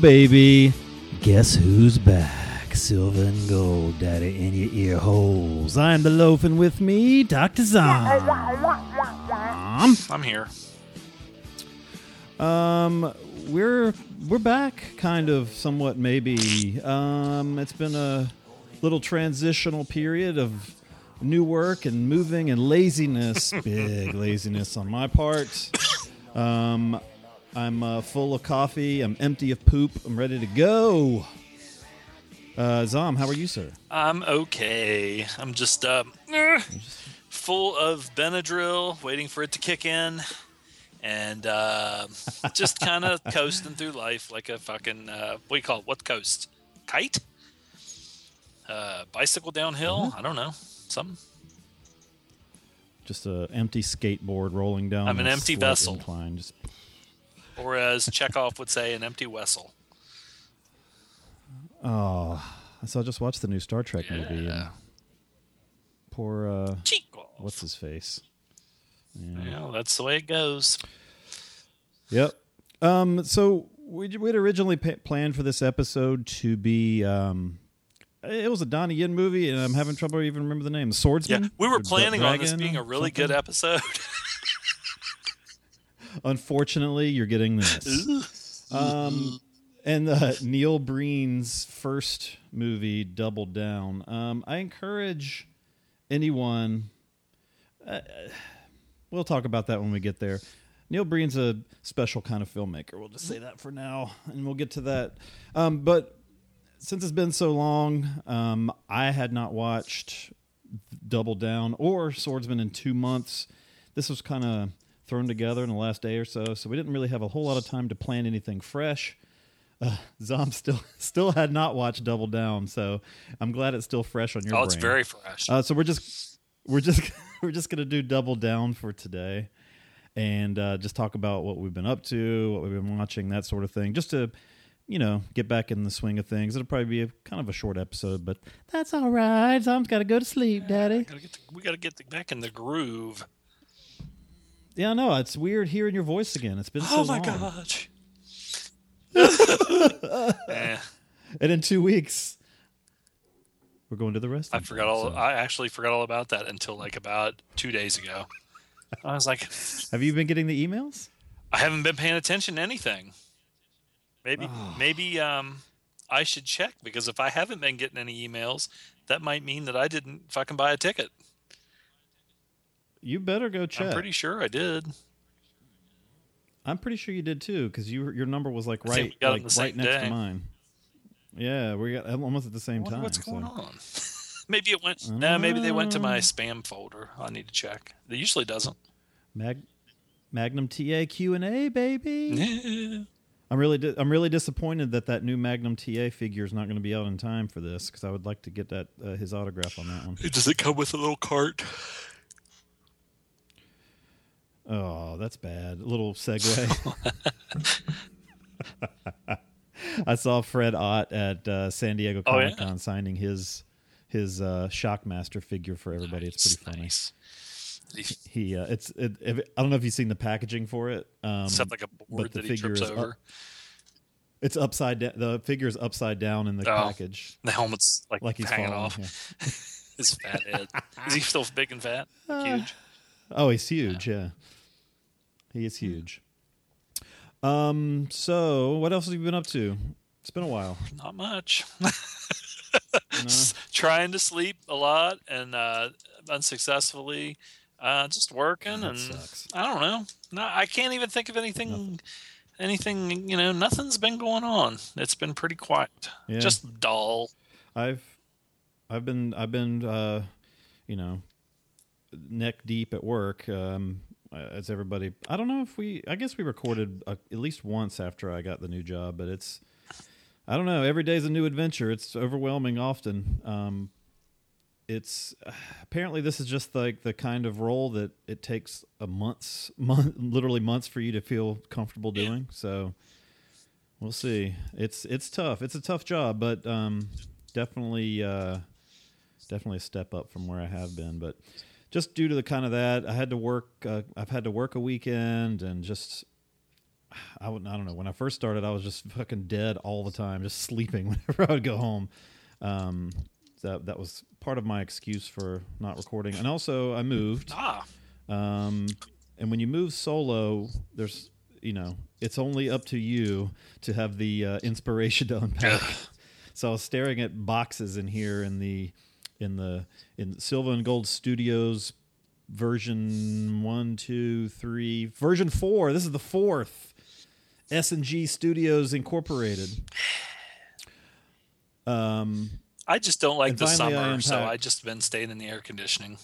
Baby, guess who's back? Silver and Gold, daddy in your ear holes. I'm the loaf, and with me, Dr. Zom. I'm here. We're back, kind of, somewhat, maybe. It's been a little transitional period of new work and moving and laziness. Big laziness on my part. I'm full of coffee. I'm empty of poop. I'm ready to go. Zom, how are you, sir? I'm okay. I'm just full of Benadryl, waiting for it to kick in, and just kind of coasting through life like a fucking, what do you call it? What coast? Kite? Bicycle downhill? Uh-huh. I don't know. Something. Just an empty skateboard rolling down. I'm an empty vessel. Incline. Just... Or as Chekhov would say, an empty vessel. Oh, so I just watched the new Star Trek movie. And poor, Chekhov. What's his face? Yeah, well, that's the way it goes. Yep. So we'd originally planned for this episode to be... it was a Donnie Yen movie, and I'm having trouble even remember the name. Swordsman? Yeah, we were planning on this being a really good episode. Unfortunately, you're getting this. And Neil Breen's first movie, Double Down. I encourage anyone... we'll talk about that when we get there. Neil Breen's a special kind of filmmaker. We'll just say that for now, and we'll get to that. But since it's been so long, I had not watched Double Down or Swordsman in 2 months. This was kind of... thrown together in the last day or so, so we didn't really have a whole lot of time to plan anything fresh. Zom still had not watched Double Down, so I'm glad it's still fresh on your brain. Oh, it's very fresh. So we're just gonna do Double Down for today, and just talk about what we've been up to, what we've been watching, that sort of thing, just to get back in the swing of things. It'll probably be kind of a short episode, but that's all right. Zom's got to go to sleep, Daddy. We gotta get back in the groove. Yeah, I know. It's weird hearing your voice again. It's been so long. Oh, my gosh. And in 2 weeks, we're going to the restaurant. I actually forgot all about that until about 2 days ago. I was like... Have you been getting the emails? I haven't been paying attention to anything. Maybe I should check, because if I haven't been getting any emails, that might mean that I didn't fucking buy a ticket. You better go check. I'm pretty sure I did. I'm pretty sure you did too, because your number was right next to mine. Yeah, we got almost at the same time. What's going on? Maybe it went. No, maybe they went to my spam folder. I need to check. It usually doesn't. Magnum TA Q&A, baby. I'm really disappointed that new Magnum TA figure is not going to be out in time for this, because I would like to get that his autograph on that one. Does it come with a little cart? Oh, that's bad. A little segue. I saw Fred Ott at San Diego Comic Con signing his Shockmaster figure for everybody. It's pretty funny. Nice. He I don't know if you've seen the packaging for it. Except like a board that he trips over. It's upside down. The figure is upside down in the package. The helmet's like he's hanging off. Yeah. His fat head. Is he still big and fat? Huge. Oh, he's huge, yeah. He is huge. So what else have you been up to? It's been a while. Not much. Trying to sleep a lot and unsuccessfully. Just working and sucks. I don't know. No, I can't even think of anything. Anything, you know, nothing's been going on. It's been pretty quiet. Yeah. Just dull. I've been you know, neck deep at work. As everybody, I don't know if we, I guess we recorded at least once after I got the new job, but it's, I don't know. Every day's a new adventure. It's overwhelming often. It's apparently this is just like the kind of role that it takes literally months for you to feel comfortable doing. So we'll see. It's tough. It's a tough job, but definitely a step up from where I have been. But just due to the kind of that, I had to work. I've had to work a weekend and just. I don't know. When I first started, I was just fucking dead all the time, just sleeping whenever I would go home. That was part of my excuse for not recording. And also, I moved. And when you move solo, there's, you know, it's only up to you to have the inspiration to unpack. So I was staring at boxes in here in Silva and Gold Studios version 1, 2, 3, version 4. This is the 4th. S&G Studios Incorporated. I just don't like the summer, so I just been staying in the air conditioning.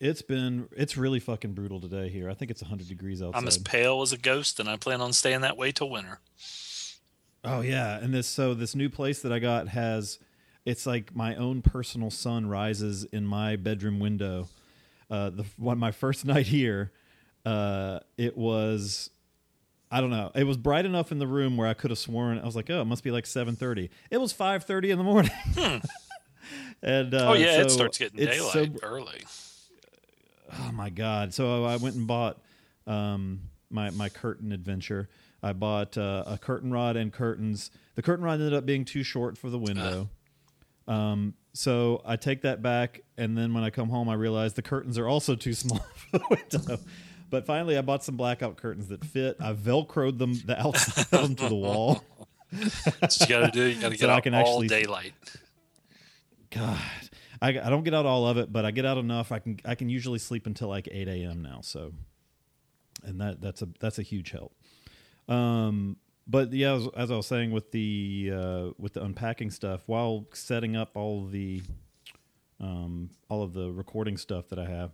It's really fucking brutal today here. I think it's 100 degrees outside. I'm as pale as a ghost, and I plan on staying that way till winter. Oh yeah, and this new place that I got has, it's like my own personal sun rises in my bedroom window. My first night here, it was. I don't know. It was bright enough in the room where I could have sworn. I was like, oh, it must be like 7:30. It was 5:30 in the morning. And so it starts getting daylight early. Oh, my God. So I went and bought my curtain adventure. I bought a curtain rod and curtains. The curtain rod ended up being too short for the window. So I take that back, and then when I come home, I realize the curtains are also too small for the window. But finally, I bought some blackout curtains that fit. I velcroed them, the outside of them, to the wall. That's what you got to do. You got to get out all daylight. God, I don't get out all of it, but I get out enough. I can usually sleep until like 8 a.m. now. So, and that's a huge help. But yeah, as I was saying with the unpacking stuff, while setting up all of the recording stuff that I have.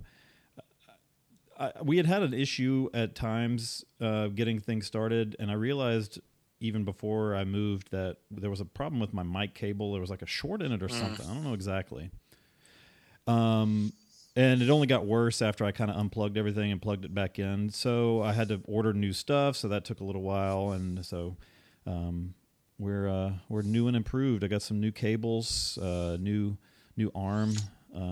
We had an issue at times getting things started, and I realized even before I moved that there was a problem with my mic cable. There was like a short in it or something. I don't know exactly. And it only got worse after I kind of unplugged everything and plugged it back in. So I had to order new stuff, so that took a little while. And so we're new and improved. I got some new cables, new arm.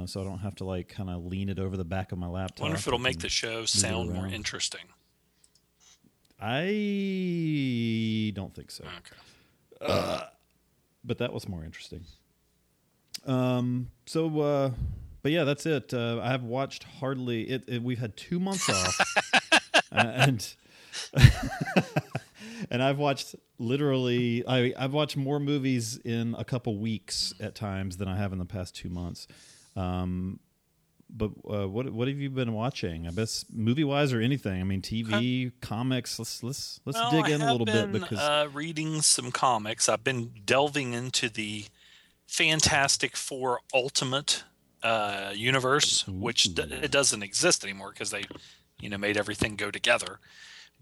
So I don't have to like kind of lean it over the back of my laptop. I wonder if it'll make the show sound more interesting. I don't think so. Okay. But that was more interesting. But yeah, that's it. I have watched hardly it. We've had 2 months off, and I've watched literally. I've watched more movies in a couple weeks at times than I have in the past 2 months. But what have you been watching? I guess movie wise or anything. I mean, TV, comics. Let's dig in a little bit because reading some comics. I've been delving into the Fantastic Four Ultimate universe, which it doesn't exist anymore because they, you know, made everything go together.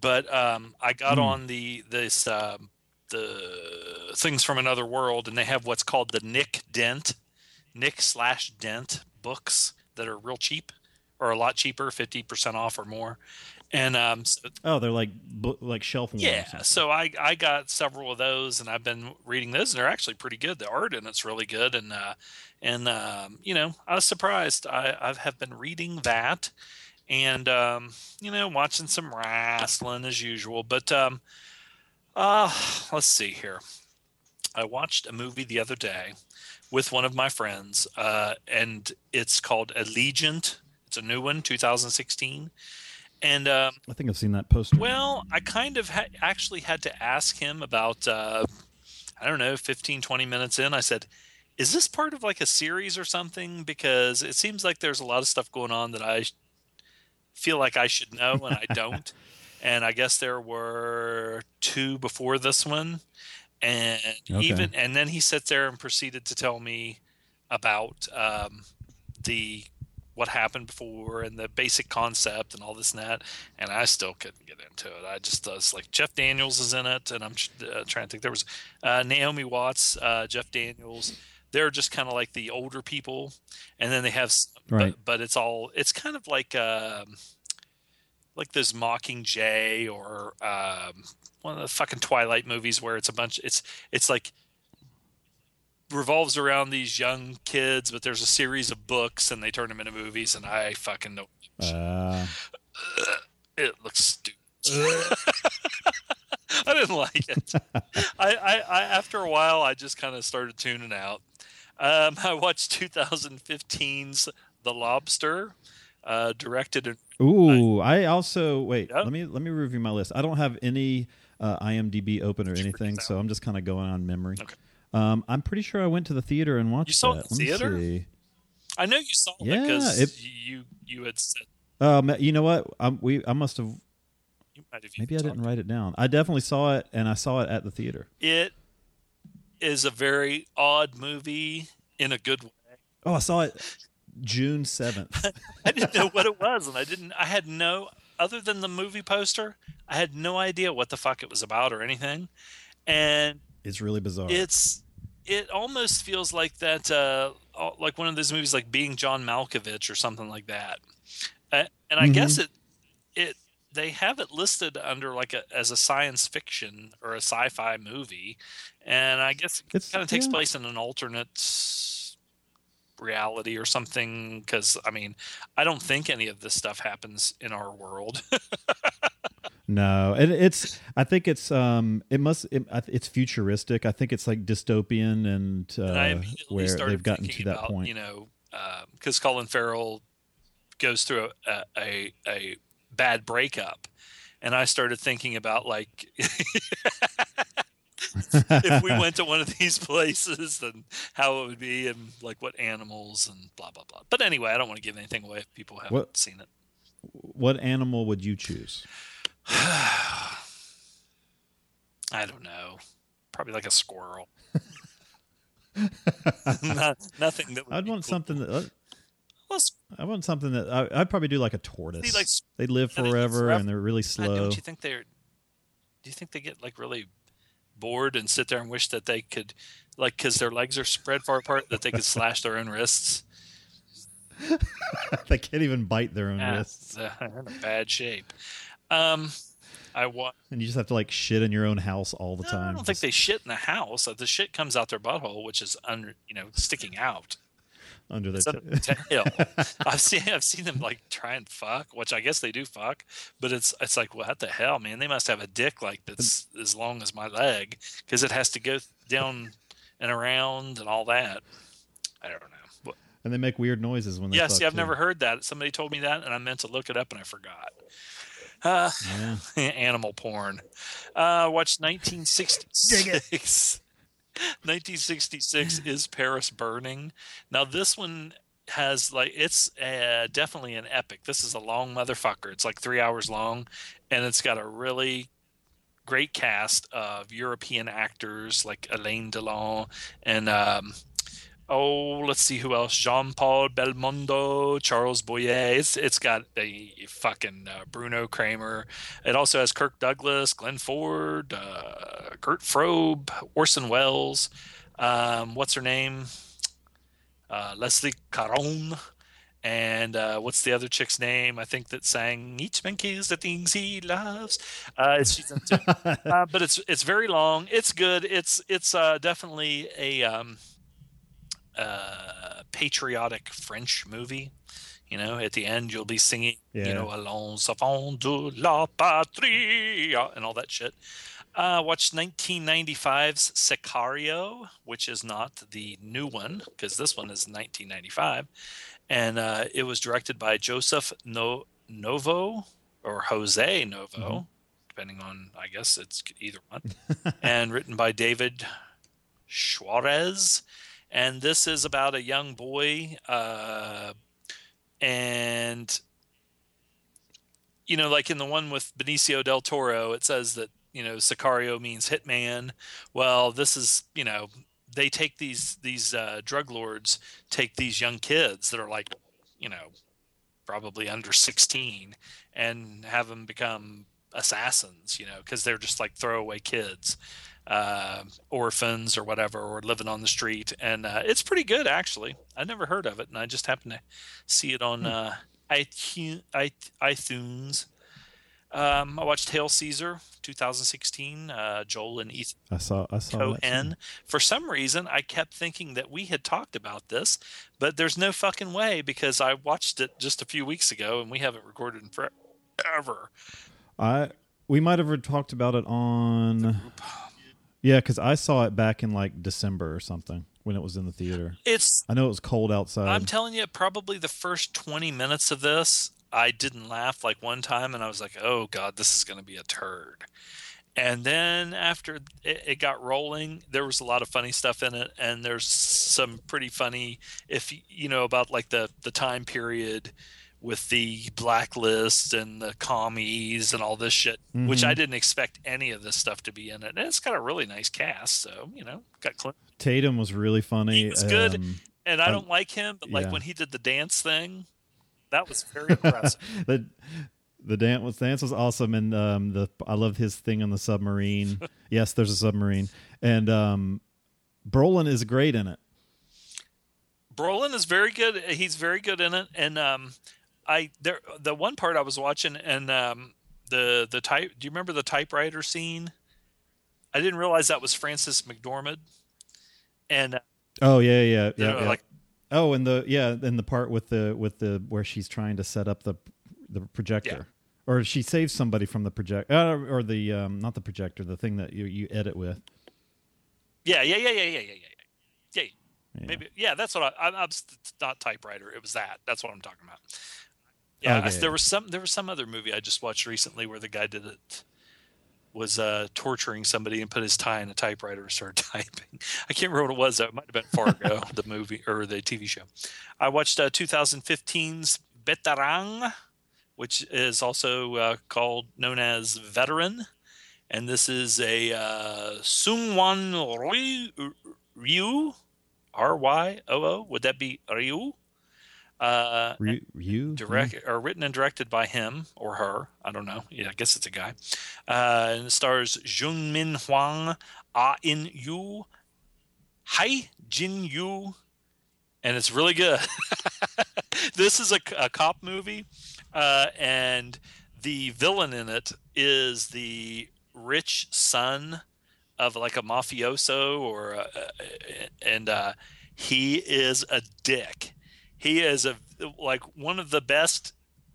But I got on the Things from Another World, and they have what's called the Nick/Dent books that are real cheap, or a lot cheaper, 50% off or more. And they're like shelf ones. Yeah, so I got several of those, and I've been reading those, and they're actually pretty good. The art in it's really good, and you know, I was surprised. I have been reading that. And, you know, watching some wrestling as usual. But let's see here. I watched a movie the other day with one of my friends, and it's called Allegiant. It's a new one, 2016. And I think I've seen that poster. Well, I kind of actually had to ask him about, I don't know, 15, 20 minutes in. I said, is this part of like a series or something? Because it seems like there's a lot of stuff going on that I feel like I should know and I don't. And I guess there were two before this one. And okay. And then he sat there and proceeded to tell me about what happened before and the basic concept and all this and that. And I still couldn't get into it. I just was like, Jeff Daniels is in it. And I'm trying to think. There was Naomi Watts, Jeff Daniels. They're just kind of like the older people. And then they have, right. but it's kind of like this Mockingjay or one of the fucking Twilight movies where it's a bunch, it's like, revolves around these young kids, but there's a series of books and they turn them into movies, and I fucking know. It looks stupid. I didn't like it. I after a while I just kind of started tuning out. I watched 2015's The Lobster, directed and let me review my list. I don't have any IMDb open or anything, so I'm just kind of going on memory. Okay. I'm pretty sure I went to the theater and watched it. You saw it in the theater? I know you saw it because you had said. You know what? I must have. Maybe I didn't write it down. I definitely saw it, and I saw it at the theater. It is a very odd movie in a good way. Oh, I saw it June 7th. I didn't know what it was, and I had no, other than the movie poster, I had no idea what the fuck it was about or anything. And it's really bizarre. It almost feels like that, like one of those movies, like Being John Malkovich or something like that. And I guess they have it listed under like as a science fiction or a sci-fi movie, and I guess it kind of takes place in an alternate reality or something. Because I mean, I don't think any of this stuff happens in our world. No, I think it's. It's futuristic. I think it's like dystopian, and I immediately started thinking about that point. You know, because Colin Farrell goes through a bad breakup, and I started thinking about like if we went to one of these places and how it would be, and like what animals and blah blah blah. But anyway, I don't want to give anything away if people haven't seen it. What animal would you choose? I don't know. Probably like a squirrel. Nothing that would I'd want cool. something that. I want something that I'd probably do like a tortoise. Like, they live forever and they're really slow. Don't you think do you think they get like really bored and sit there and wish that they could, like, because their legs are spread far apart, that they could slash their own wrists? They can't even bite their own wrists. They're in a bad shape. And you just have to like shit in your own house all the time. I don't think they shit in the house. The shit comes out their butthole, which is sticking out under their tail. I've seen them like try and fuck, which I guess they do fuck, but it's like, well, what the hell, man? They must have a dick like that's as long as my leg because it has to go down and around and all that. I don't know. And they make weird noises when they fuck. Yeah, see, I've never heard that. Somebody told me that, and I meant to look it up, and I forgot. Animal porn. Watched 1966. 1966 is Paris Burning. Now this one has like it's definitely an epic. This is a long motherfucker. It's like 3 hours long, and it's got a really great cast of European actors like Alain Delon and let's see who else. Jean-Paul Belmondo, Charles Boyer. It's got a fucking Bruno Kramer. It also has Kirk Douglas, Glenn Ford, Kurt Frobe, Orson Welles. What's her name? Leslie Caron. And what's the other chick's name? I think that sang "Each man kills the things he loves." She's in two. But it's very long. It's good. It's definitely a. Patriotic French movie. You know, at the end you'll be singing, Allons enfants de la patrie and all that shit. Watched 1995's Sicario, which is not the new one because this one is 1995, and it was directed by Joseph Novo, or Jose Novo, mm-hmm. depending on, I guess it's either one, and written by David Suarez. And this is about a young boy, and you know, like in the one with Benicio del Toro, it says that, you know, Sicario means hitman. Well, this is, you know, they take these drug lords take these young kids that are like, you know, probably under 16 and have them become assassins, you know, because they're just like throwaway kids, orphans or whatever, or living on the street. And it's pretty good, actually. I never heard of it, and I just happened to see it on iTunes. I watched Hail Caesar 2016, Joel and Ethan I saw Cohen. For some reason, I kept thinking that we had talked about this, but there's no fucking way, because I watched it just a few weeks ago and we haven't recorded in forever. We might have talked about it on... Yeah, because I saw it back in like December or something when it was in the theater. I know it was cold outside. I'm telling you, probably the first 20 minutes of this... I didn't laugh like one time, and I was like, oh, God, this is going to be a turd. And then after it got rolling, there was a lot of funny stuff in it, and there's some pretty funny, if you know, about like the time period with the blacklist and the commies and all this shit, mm-hmm. which I didn't expect any of this stuff to be in it. And it's got a really nice cast, so, you know, got Clint. Tatum was really funny. He was good, and I don't like him, but like when he did the dance thing, that was very impressive. the dance was awesome, and I love his thing on the submarine. Yes, there's a submarine, and Brolin is great in it. Brolin is very good. He's very good in it, and the one part I was watching, and the type. Do you remember the typewriter scene? I didn't realize that was Francis McDormand, and yeah. Like, oh, and the part with the where she's trying to set up the projector, or she saves somebody from the projector, or the not the projector, the thing that you edit with. Yeah. Maybe that's what I was not typewriter. It was that. That's what I'm talking about. Yeah, okay. There was some other movie I just watched recently where the guy did it. Was torturing somebody and put his tie in a typewriter and started typing. I can't remember what it was, though. It might have been Fargo, the movie or the TV show. I watched 2015's Betarang, which is also known as Veteran. And this is a Sungwon Ryu, R-Y-O-O. Would that be Ryu? Written and directed by him or her. I don't know. Yeah, I guess it's a guy. And it stars Jung Min Hwang, Ah In Yu, Hai Jin Yu, and it's really good. This is a cop movie, and the villain in it is the rich son of like a mafioso, and he is a dick. He is one of the best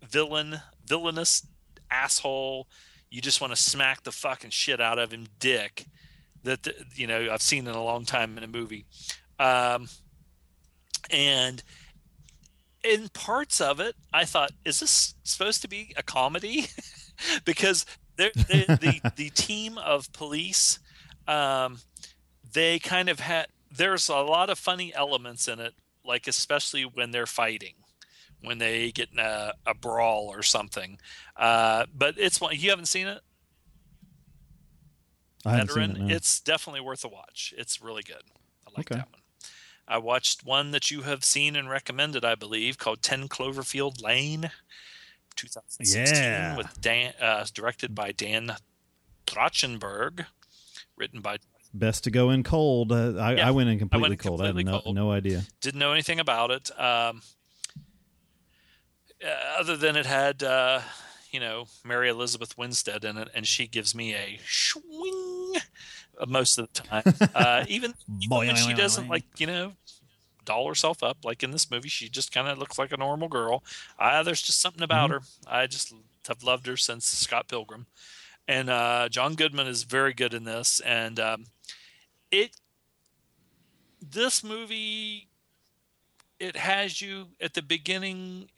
villainous asshole. You just want to smack the fucking shit out of him, dick. That I've seen in a long time in a movie, and in parts of it, I thought, is this supposed to be a comedy? Because the team of police, they kind of had. There's a lot of funny elements in it. Like, especially when they're fighting, when they get in a brawl or something. But it's one you haven't seen it? I haven't seen it, no. It's definitely worth a watch. It's really good. I like that one. I watched one that you have seen and recommended, I believe, called 10 Cloverfield Lane, 2016, with Dan, directed by Dan Trachtenberg, written by... Best to go in cold. I went in completely cold. I had no idea. Didn't know anything about it. Other than it had, Mary Elizabeth Winstead in it, and she gives me a swing most of the time. Even when she doesn't, like, you know, doll herself up, like in this movie, she just kind of looks like a normal girl. There's just something about her. I just have loved her since Scott Pilgrim. And John Goodman is very good in this. And this movie it has you at the beginning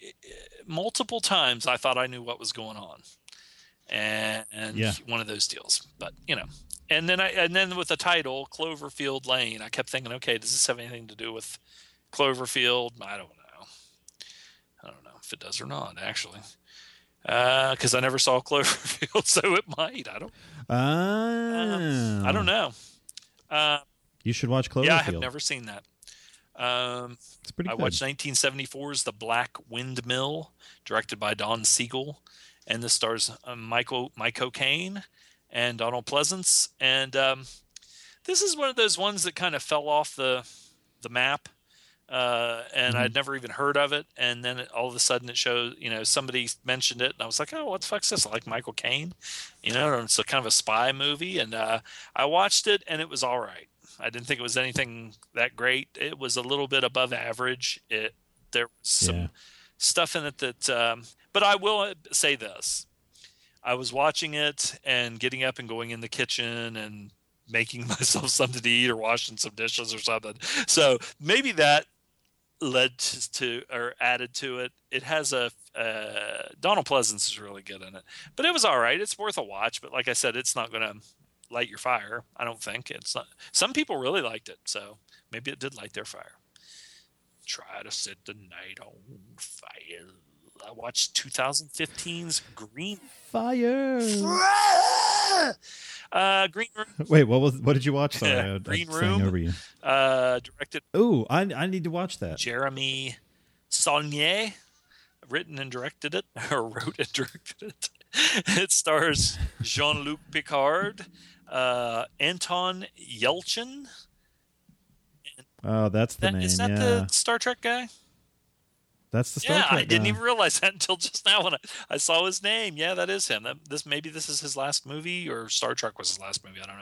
multiple times. I thought I knew what was going on, and yeah. One of those deals. But you know, and then with the title Cloverfield Lane, I kept thinking, okay, does this have anything to do with Cloverfield? I don't know if it does or not, actually, because I never saw Cloverfield, so it might. I don't know. You should watch Cloverfield. Yeah, I have never seen that. It's pretty good. I watched 1974's The Black Windmill, directed by Don Siegel, and this stars Michael Caine and Donald Pleasance. And this is one of those ones that kind of fell off the map, and I'd never even heard of it. And then all of a sudden, it shows, you know, somebody mentioned it, and I was like, oh, what the fuck's this? I like Michael Caine, you know. And it's kind of a spy movie, and I watched it, and it was all right. I didn't think it was anything that great. It was a little bit above average. There was some stuff in it that but I will say this. I was watching it and getting up and going in the kitchen and making myself something to eat or washing some dishes or something. So maybe that led to or added to it. It has a Donald Pleasance is really good in it. But it was all right. It's worth a watch. But like I said, it's not going to light your fire. I don't think it's not. Some people really liked it, so maybe it did light their fire. Try to set the night on fire. I watched 2015's Green Fire. Green Room. Wait, what did you watch? Sorry, Green Room. Over you. Directed. Ooh, I need to watch that. Jeremy Saulnier wrote and directed it. It stars Jean-Luc Picard. Anton Yelchin. Oh, that's the name. Is that the Star Trek guy? That's the Star Trek guy. Yeah, I didn't even realize that until just now when I saw his name. Yeah, that is him. Maybe this is his last movie, or Star Trek was his last movie. I don't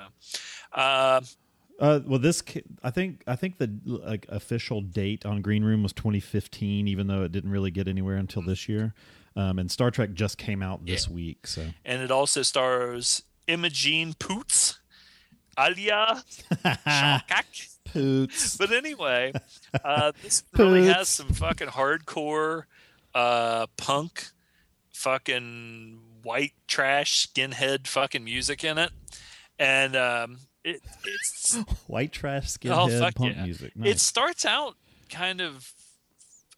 know. Well, this I think the official date on Green Room was 2015, even though it didn't really get anywhere until this year. And Star Trek just came out this week. So, and it also stars Imogene Poots, Alia Shankak. Poots. But anyway, this really has some fucking hardcore punk, fucking white trash skinhead fucking music in it, and it's white trash skinhead punk music. Nice. It starts out kind of,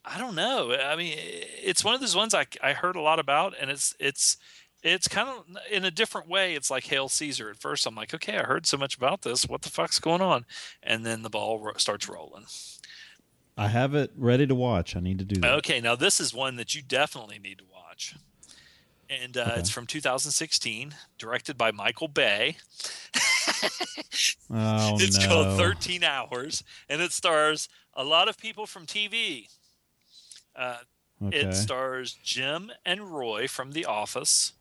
I don't know. I mean, it's one of those ones I heard a lot about, and it's kind of in a different way. It's like Hail Caesar. At first, I'm like, okay, I heard so much about this. What the fuck's going on? And then the ball starts rolling. I have it ready to watch. I need to do that. Okay, now this is one that you definitely need to watch. And It's from 2016, directed by Michael Bay. It's called 13 Hours, and it stars a lot of people from TV. It stars Jim and Roy from The Office.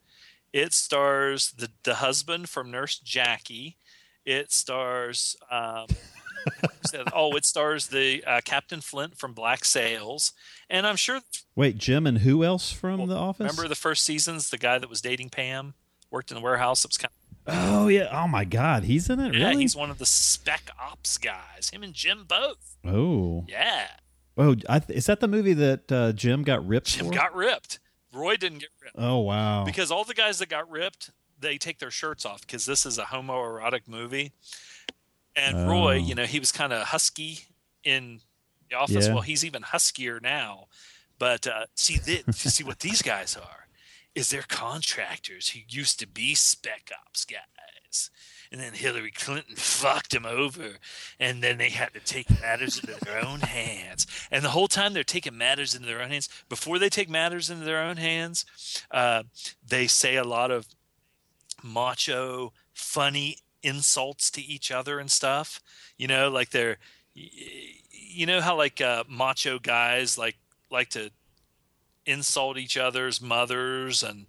It stars the husband from Nurse Jackie. It stars it stars the Captain Flint from Black Sails. And I'm sure. Wait, Jim and who else from The Office? Remember the first seasons? The guy that was dating Pam worked in the warehouse. It was kind of, oh yeah! Oh my God, he's in it. Yeah, really? He's one of the Spec Ops guys. Him and Jim both. Oh yeah. Oh, is that the movie that Jim got ripped for? Jim got ripped. Roy didn't get ripped. Oh, wow. Because all the guys that got ripped, they take their shirts off because this is a homoerotic movie. And Roy, you know, he was kind of husky in The Office. Yeah. Well, he's even huskier now. But see what these guys are is they're contractors who used to be Spec Ops guys. And then Hillary Clinton fucked him over. And then they had to take matters into their own hands. And the whole time they're taking matters into their own hands, before they take matters into their own hands, they say a lot of macho, funny insults to each other and stuff. You know, like they're, you know how like macho guys like to insult each other's mothers and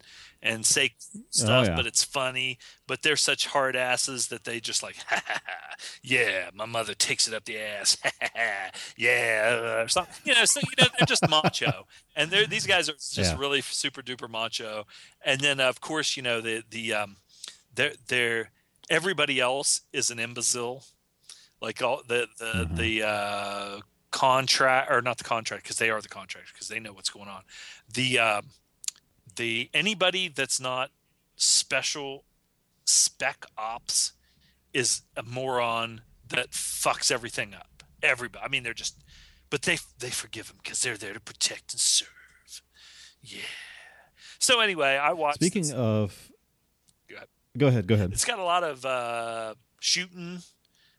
say stuff, but it's funny, but they're such hard asses that they just like, ha, ha, ha. Yeah, my mother takes it up the ass, ha, ha, ha. Yeah, or something. You know, so, you know, they're just macho, and these guys are just really super duper macho, and then of course, you know, they're everybody else is an imbecile, like all the contract, or not the contract, because they are the contractor, because they know what's going on. The anybody that's not special spec ops is a moron that fucks everything up. Everybody. I mean, they're just, but they forgive them because they're there to protect and serve. Yeah. So anyway, I watched. Speaking this. Of, go ahead. It's got a lot of shooting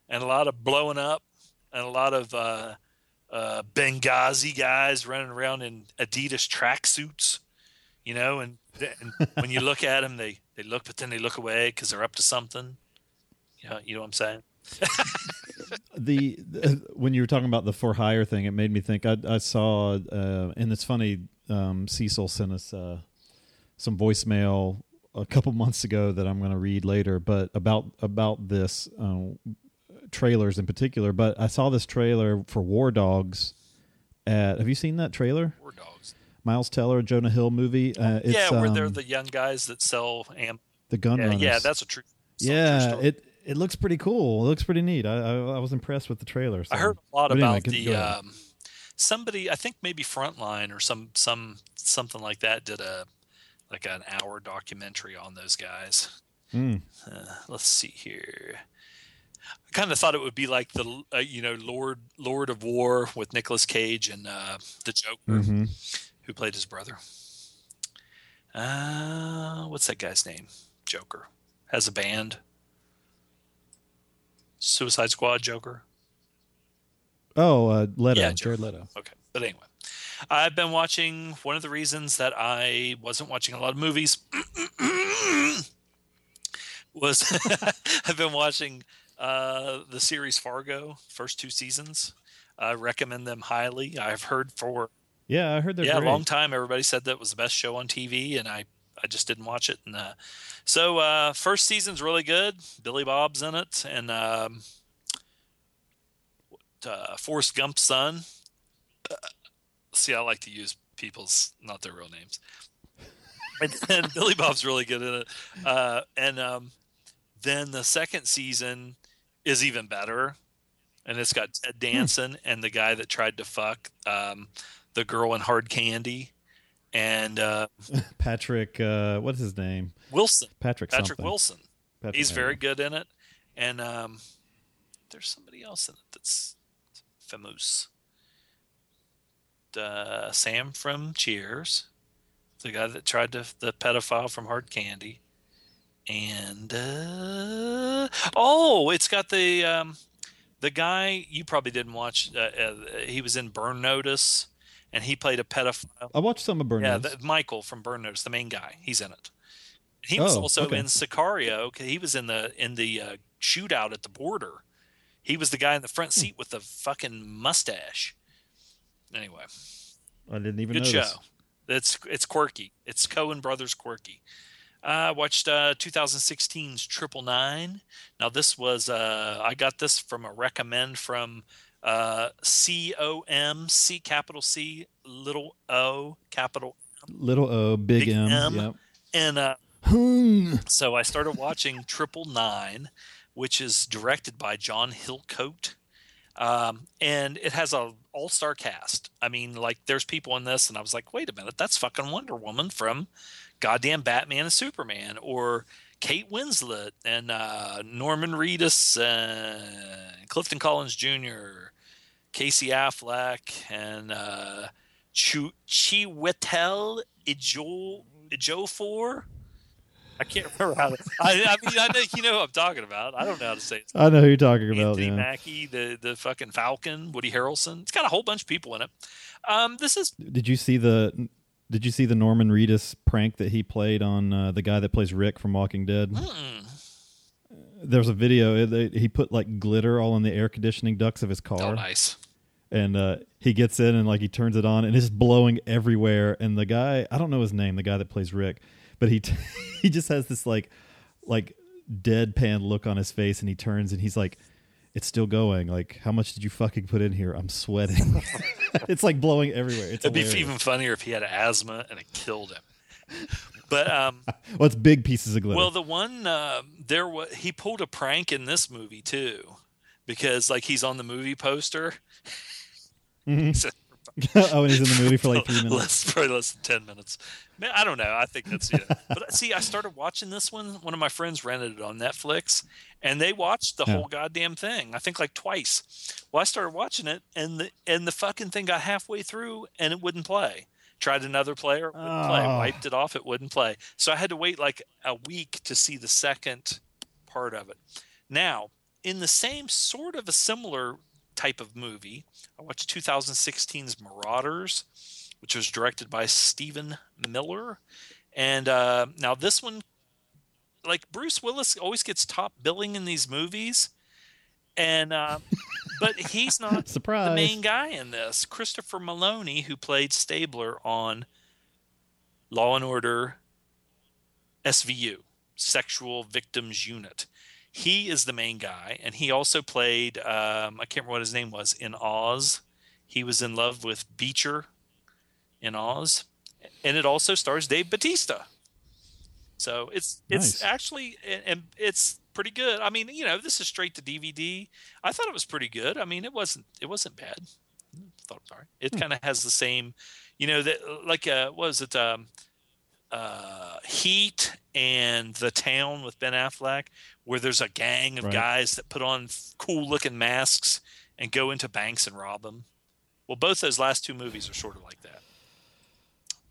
and a lot of blowing up and a lot of Benghazi guys running around in Adidas tracksuits, you know. And when you look at them, they look, but then they look away because they're up to something. You know what I'm saying. When you were talking about the for hire thing, it made me think. I saw, and it's funny. Cecil sent us some voicemail a couple months ago that I'm going to read later, but about this trailers in particular. But I saw this trailer for War Dogs. Have you seen that trailer? War Dogs. Miles Teller, Jonah Hill movie. Where they're the young guys that sell ammo. The gun runners. Yeah, that's a true. Yeah, true it looks pretty cool. It looks pretty neat. I was impressed with the trailer. So. I heard a lot about somebody, I think maybe Frontline or something like that, did an hour documentary on those guys. Mm. Let's see here. I kind of thought it would be like the Lord of War with Nicolas Cage and the Joker, mm-hmm. who played his brother. What's that guy's name? Joker has a band. Suicide Squad Joker. Oh, Leto. Yeah, Jared Leto. Okay. But anyway, I've been watching. One of the reasons that I wasn't watching a lot of movies was I've been watching the series Fargo, first two seasons. I recommend them highly. I've heard for... Yeah, I heard they're great. A long time. Everybody said that was the best show on TV, and I just didn't watch it. And So first season's really good. Billy Bob's in it, and... Forrest Gump's son. See, I like to use people's, not their real names. And Billy Bob's really good at it. Then the second season is even better. And it's got Ted Danson and the guy that tried to fuck the girl in Hard Candy. And Patrick, what's his name? Wilson. Patrick Wilson. He's very good in it. And there's somebody else in it that's... famous. Sam from Cheers, the guy that tried to the pedophile from Hard Candy, and it's got the guy you probably didn't watch. He was in Burn Notice, and he played a pedophile. I watched some of Burn Notice. Michael from Burn Notice, the main guy, he's in it. He was in Sicario. He was in the shootout at the border. He was the guy in the front seat with the fucking mustache. Anyway. I didn't even notice. Good show. It's quirky. It's Coen Brothers quirky. I watched 2016's 999. Now this was, I got this from a recommend from C-O-M, C capital C, little O, capital M. Little O, big M. Yep. And so I started watching 999. Which is directed by John Hillcoat. And it has an all-star cast. I mean, like, there's people in this, and I was like, wait a minute, that's fucking Wonder Woman from goddamn Batman and Superman, or Kate Winslet and Norman Reedus, Clifton Collins Jr., Casey Affleck, and Chiwetel Ejiofor. I can't remember how to. I mean, you know who I'm talking about. I don't know how to say it. I know who you're talking about. Anthony Mackie, the fucking Falcon, Woody Harrelson. It's got a whole bunch of people in it. This is. Did you see the Norman Reedus prank that he played on the guy that plays Rick from Walking Dead? Mm-mm. There was a video. He put like glitter all in the air conditioning ducts of his car. Oh, nice. And he gets in and like he turns it on and it's blowing everywhere. And the guy, I don't know his name, the guy that plays Rick. But he just has this like deadpan look on his face, and he turns and he's like, "It's still going. Like, how much did you fucking put in here? I'm sweating. It's like blowing everywhere." It'd be even funnier if he had asthma and it killed him. But it's big pieces of glitter. Well, the one he pulled a prank in this movie too, because like he's on the movie poster. Oh, and he's in the movie for like 3 minutes. Probably less than 10 minutes. Man, I don't know. I think that's it. But see, I started watching this one. One of my friends rented it on Netflix, and they watched the whole goddamn thing. I think like twice. Well, I started watching it, and the fucking thing got halfway through, and it wouldn't play. Tried another player, it wouldn't play. Wiped it off, it wouldn't play. So I had to wait like a week to see the second part of it. Now, in the same sort of a similar type of movie, I watched 2016's Marauders, which was directed by Stephen Miller. And now this one, like, Bruce Willis always gets top billing in these movies, and but he's not the main guy in this. Christopher Maloney, who played Stabler on Law and Order SVU, Sexual Victims Unit. He is the main guy, and he also played, I can't remember what his name was, in Oz. He was in love with Beecher in Oz. And it also stars Dave Bautista. So it's actually, and it's pretty good. I mean, you know, this is straight to DVD. I thought it was pretty good. I mean, it wasn't bad. I thought it was all right. It kind of has the same, you know, that, like, what was it, Heat and The Town with Ben Affleck, where there's a gang of guys that put on cool-looking masks and go into banks and rob them. Well, both those last two movies are sort of like that.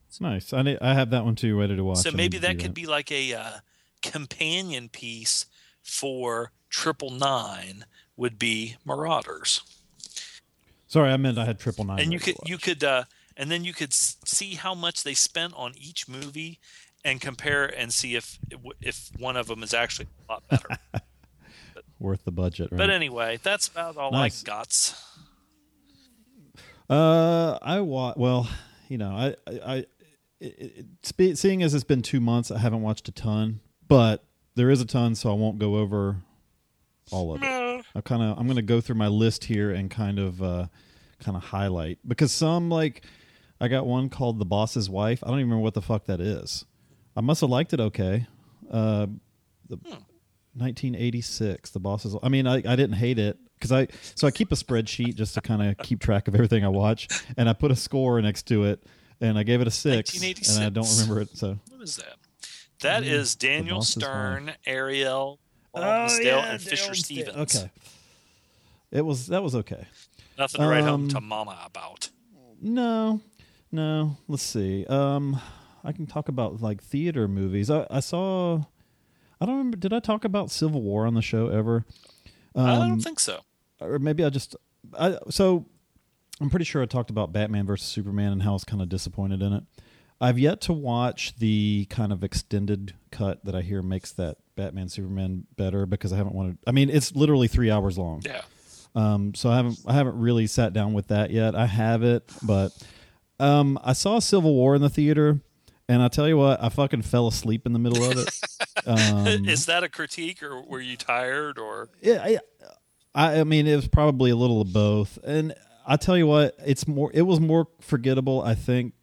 It's nice. I have that one too ready to watch. So maybe that could be like a companion piece for 999 would be Marauders. Sorry, I meant I had 999. And and then you could see how much they spent on each movie and compare and see if one of them is actually a lot better. Worth the budget, right? But anyway, that's about all I got. Seeing as it's been 2 months, I haven't watched a ton, but there is a ton, so I won't go over all of it. I'm going to go through my list here and kind of highlight, because some, like, I got one called The Boss's Wife. I don't even remember what the fuck that is. I must have liked it okay. 1986, The Boss's... I mean, I didn't hate it, because I keep a spreadsheet just to kind of keep track of everything I watch, and I put a score next to it, and I gave it a 6, and I don't remember it, so... What is that? That is Daniel Stern, Ariel, Balmsdale, and Fisher Stevens. Okay. That was okay. Nothing to write home to Mama about. No. Let's see. I can talk about, like, theater movies. I don't remember. Did I talk about Civil War on the show ever? I don't think so. Or maybe so I'm pretty sure I talked about Batman versus Superman and how I was kind of disappointed in it. I've yet to watch the kind of extended cut that I hear makes that Batman Superman better, because I haven't wanted. I mean, it's literally 3 hours long. Yeah. So I haven't really sat down with that yet. I have it, but I saw Civil War in the theater, and I tell you what, I fucking fell asleep in the middle of it. Is that a critique, or were you tired, or? Yeah, I mean, it was probably a little of both, and I tell you what, it was more forgettable, I think,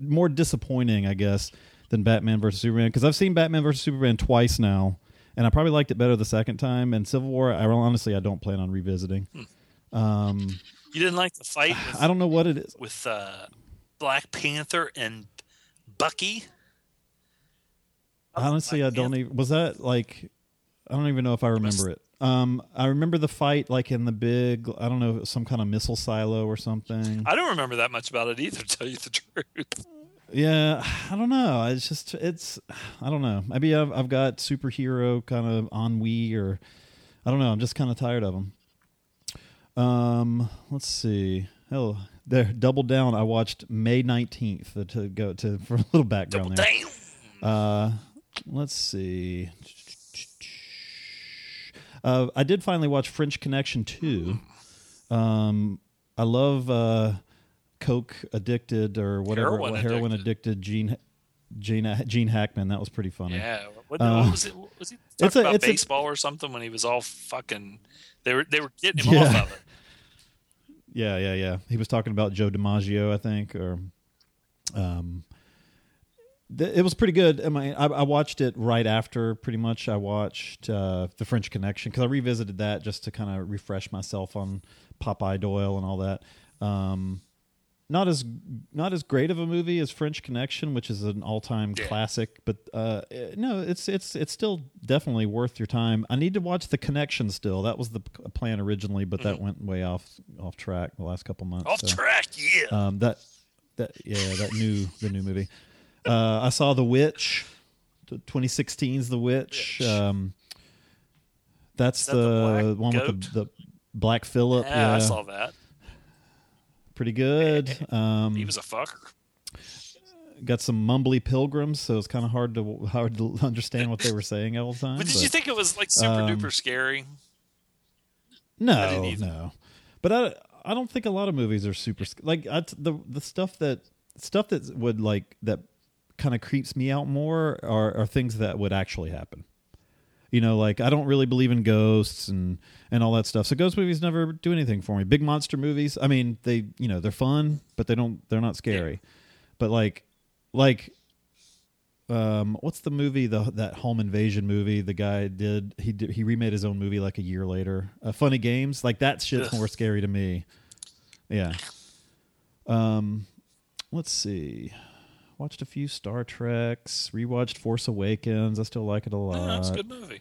more disappointing, I guess, than Batman versus Superman, because I've seen Batman versus Superman twice now. And I probably liked it better the second time. And Civil War, I honestly don't plan on revisiting. You didn't like the fight? I don't know what it is. With Black Panther and Bucky? Honestly, I don't even... Was that like... I don't even know if I remember it. I remember the fight like in the big... I don't know, some kind of missile silo or something. I don't remember that much about it either, to tell you the truth. Yeah, I don't know. It's just, I don't know. Maybe I've got superhero kind of ennui, or I don't know. I'm just kind of tired of them. Let's see. Oh, there, Double Down. I watched May 19th for a little background there. Let's see. I did finally watch French Connection 2. I love, coke addicted or whatever, heroin addicted Gene Hackman. That was pretty funny. Yeah, what was it? Was he talking about baseball or something when he was all fucking? They were getting him off of it. Yeah. He was talking about Joe DiMaggio, I think, or it was pretty good. I mean, I watched it right after. Pretty much, I watched The French Connection, because I revisited that just to kind of refresh myself on Popeye Doyle and all that. Not as great of a movie as French Connection, which is an all-time classic, but no, it's still definitely worth your time. I need to watch The Connection still. That was the plan originally, but that went way off track the last couple months. Off track, yeah. That new movie. I saw The Witch. 2016's The Witch. That's the one goat? With the Black Phillip. Yeah, I saw that. Pretty good. He was a fucker. Got some mumbly pilgrims, so it's kind of hard to understand what they were saying all the time. But you think it was like super duper scary? No. But I don't think a lot of movies are super like the stuff that would like that kind of creeps me out more are things that would actually happen. You know, like I don't really believe in ghosts and all that stuff. So ghost movies never do anything for me. Big monster movies, I mean, they they're fun, but they're not scary. Yeah. But like what's the movie that home invasion movie the guy did he remade his own movie like a year later. Funny Games, like that shit's more scary to me. Yeah. Let's see. Watched a few Star Treks. Rewatched Force Awakens. I still like it a lot. Yeah, that's a good movie.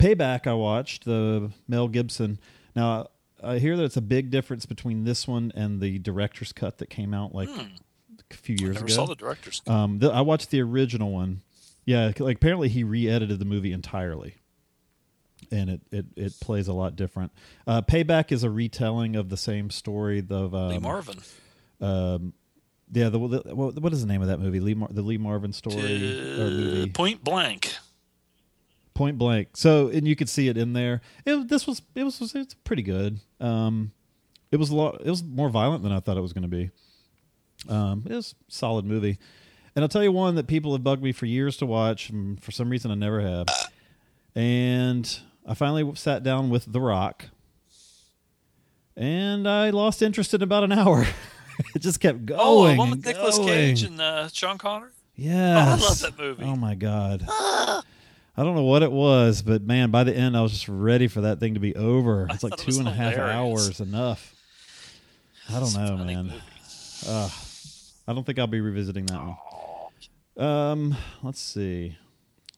Payback I watched, the Mel Gibson. Now, I hear that it's a big difference between this one and the director's cut that came out like a few years ago. I never saw the director's cut. I watched the original one. Yeah, like apparently he re-edited the movie entirely. And it plays a lot different. Payback is a retelling of the same story of... Lee Marvin. Yeah, what is the name of that movie? The Lee Marvin story movie. Point Blank. Point Blank. So, and you could see it in there. It's pretty good. It was more violent than I thought it was going to be. It was a solid movie, and I'll tell you one that people have bugged me for years to watch, and for some reason I never have. And I finally sat down with The Rock, and I lost interest in about an hour. It just kept going. Oh, the one with Nicolas Cage and Sean Connery? Yeah. Oh, I love that movie. Oh, my God. I don't know what it was, but, man, by the end, I was just ready for that thing to be over. It's like 2.5 hours enough. I don't know, man. I don't think I'll be revisiting that one. Let's see.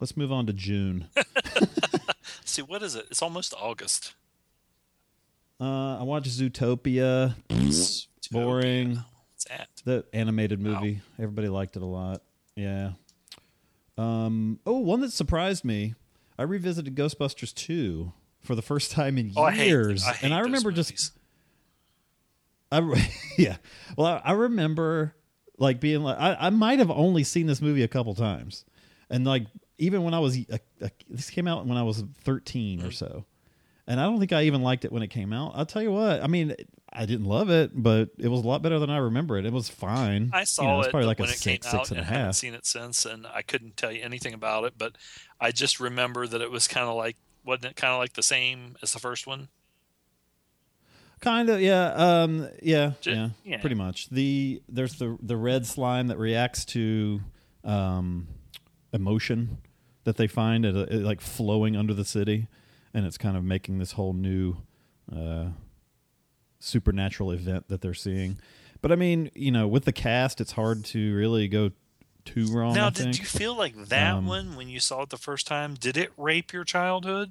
Let's move on to June. See, what is it? It's almost August. I watched Zootopia. Boring. Oh, what's that? The animated movie. Wow. Everybody liked it a lot. Yeah. One that surprised me. I revisited Ghostbusters 2 for the first time in years. I hate and I remember movies. Yeah. Well, I remember like being like I might have only seen this movie a couple times. And like even when I was this came out when I was 13 or so. And I don't think I even liked it when it came out. I'll tell you what. I mean, I didn't love it, but it was a lot better than I remember it. It was fine. I saw it probably like when it came out, six and a half. I haven't seen it since, and I couldn't tell you anything about it. But I just remember that it was wasn't it kind of like the same as the first one? Kind of, yeah. Yeah, pretty much. There's the red slime that reacts to emotion that they find at like flowing under the city. And it's kind of making this whole new supernatural event that they're seeing. But I mean, you know, with the cast, it's hard to really go too wrong. Now, did you feel like that one, when you saw it the first time, did it rape your childhood?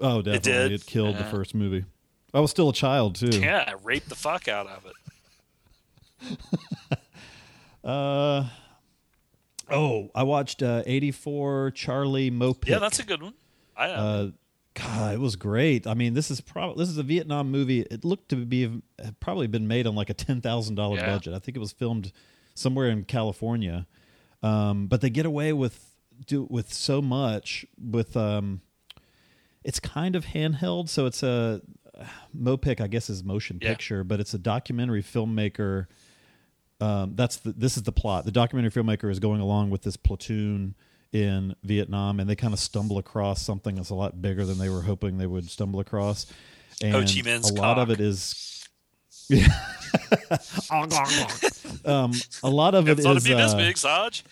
Oh, definitely. It killed the first movie. I was still a child, too. Yeah, I raped the fuck out of it. I watched 84 Charlie Mopic. Yeah, that's a good one. God, it was great. I mean, this is a Vietnam movie. It looked to be probably been made on like a $10,000 budget. I think it was filmed somewhere in California, but they get away with so much. With it's kind of handheld, so it's a Mopic, I guess, is motion picture, but it's a documentary filmmaker. This is the plot. The documentary filmmaker is going along with this platoon in Vietnam, and they kind of stumble across something that's a lot bigger than they were hoping they would stumble across. And Ho Chi Minh's lot of it is, a lot of it is. It's ought to be this big, Sarge.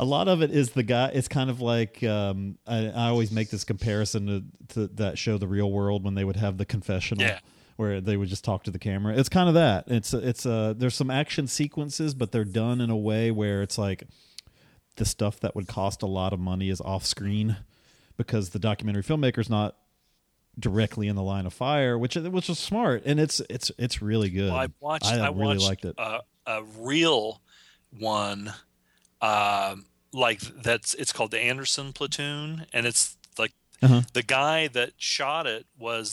a lot of it is the guy. It's kind of like I always make this comparison to that show, The Real World, when they would have the confessional. Yeah. Where they would just talk to the camera. It's kind of that. It's there's some action sequences, but they're done in a way where it's like the stuff that would cost a lot of money is off screen because the documentary filmmaker's not directly in the line of fire, which is smart, and it's really good. Well, I really liked it. A real one, it's called the Anderson Platoon, and it's like. Uh-huh. The guy that shot it is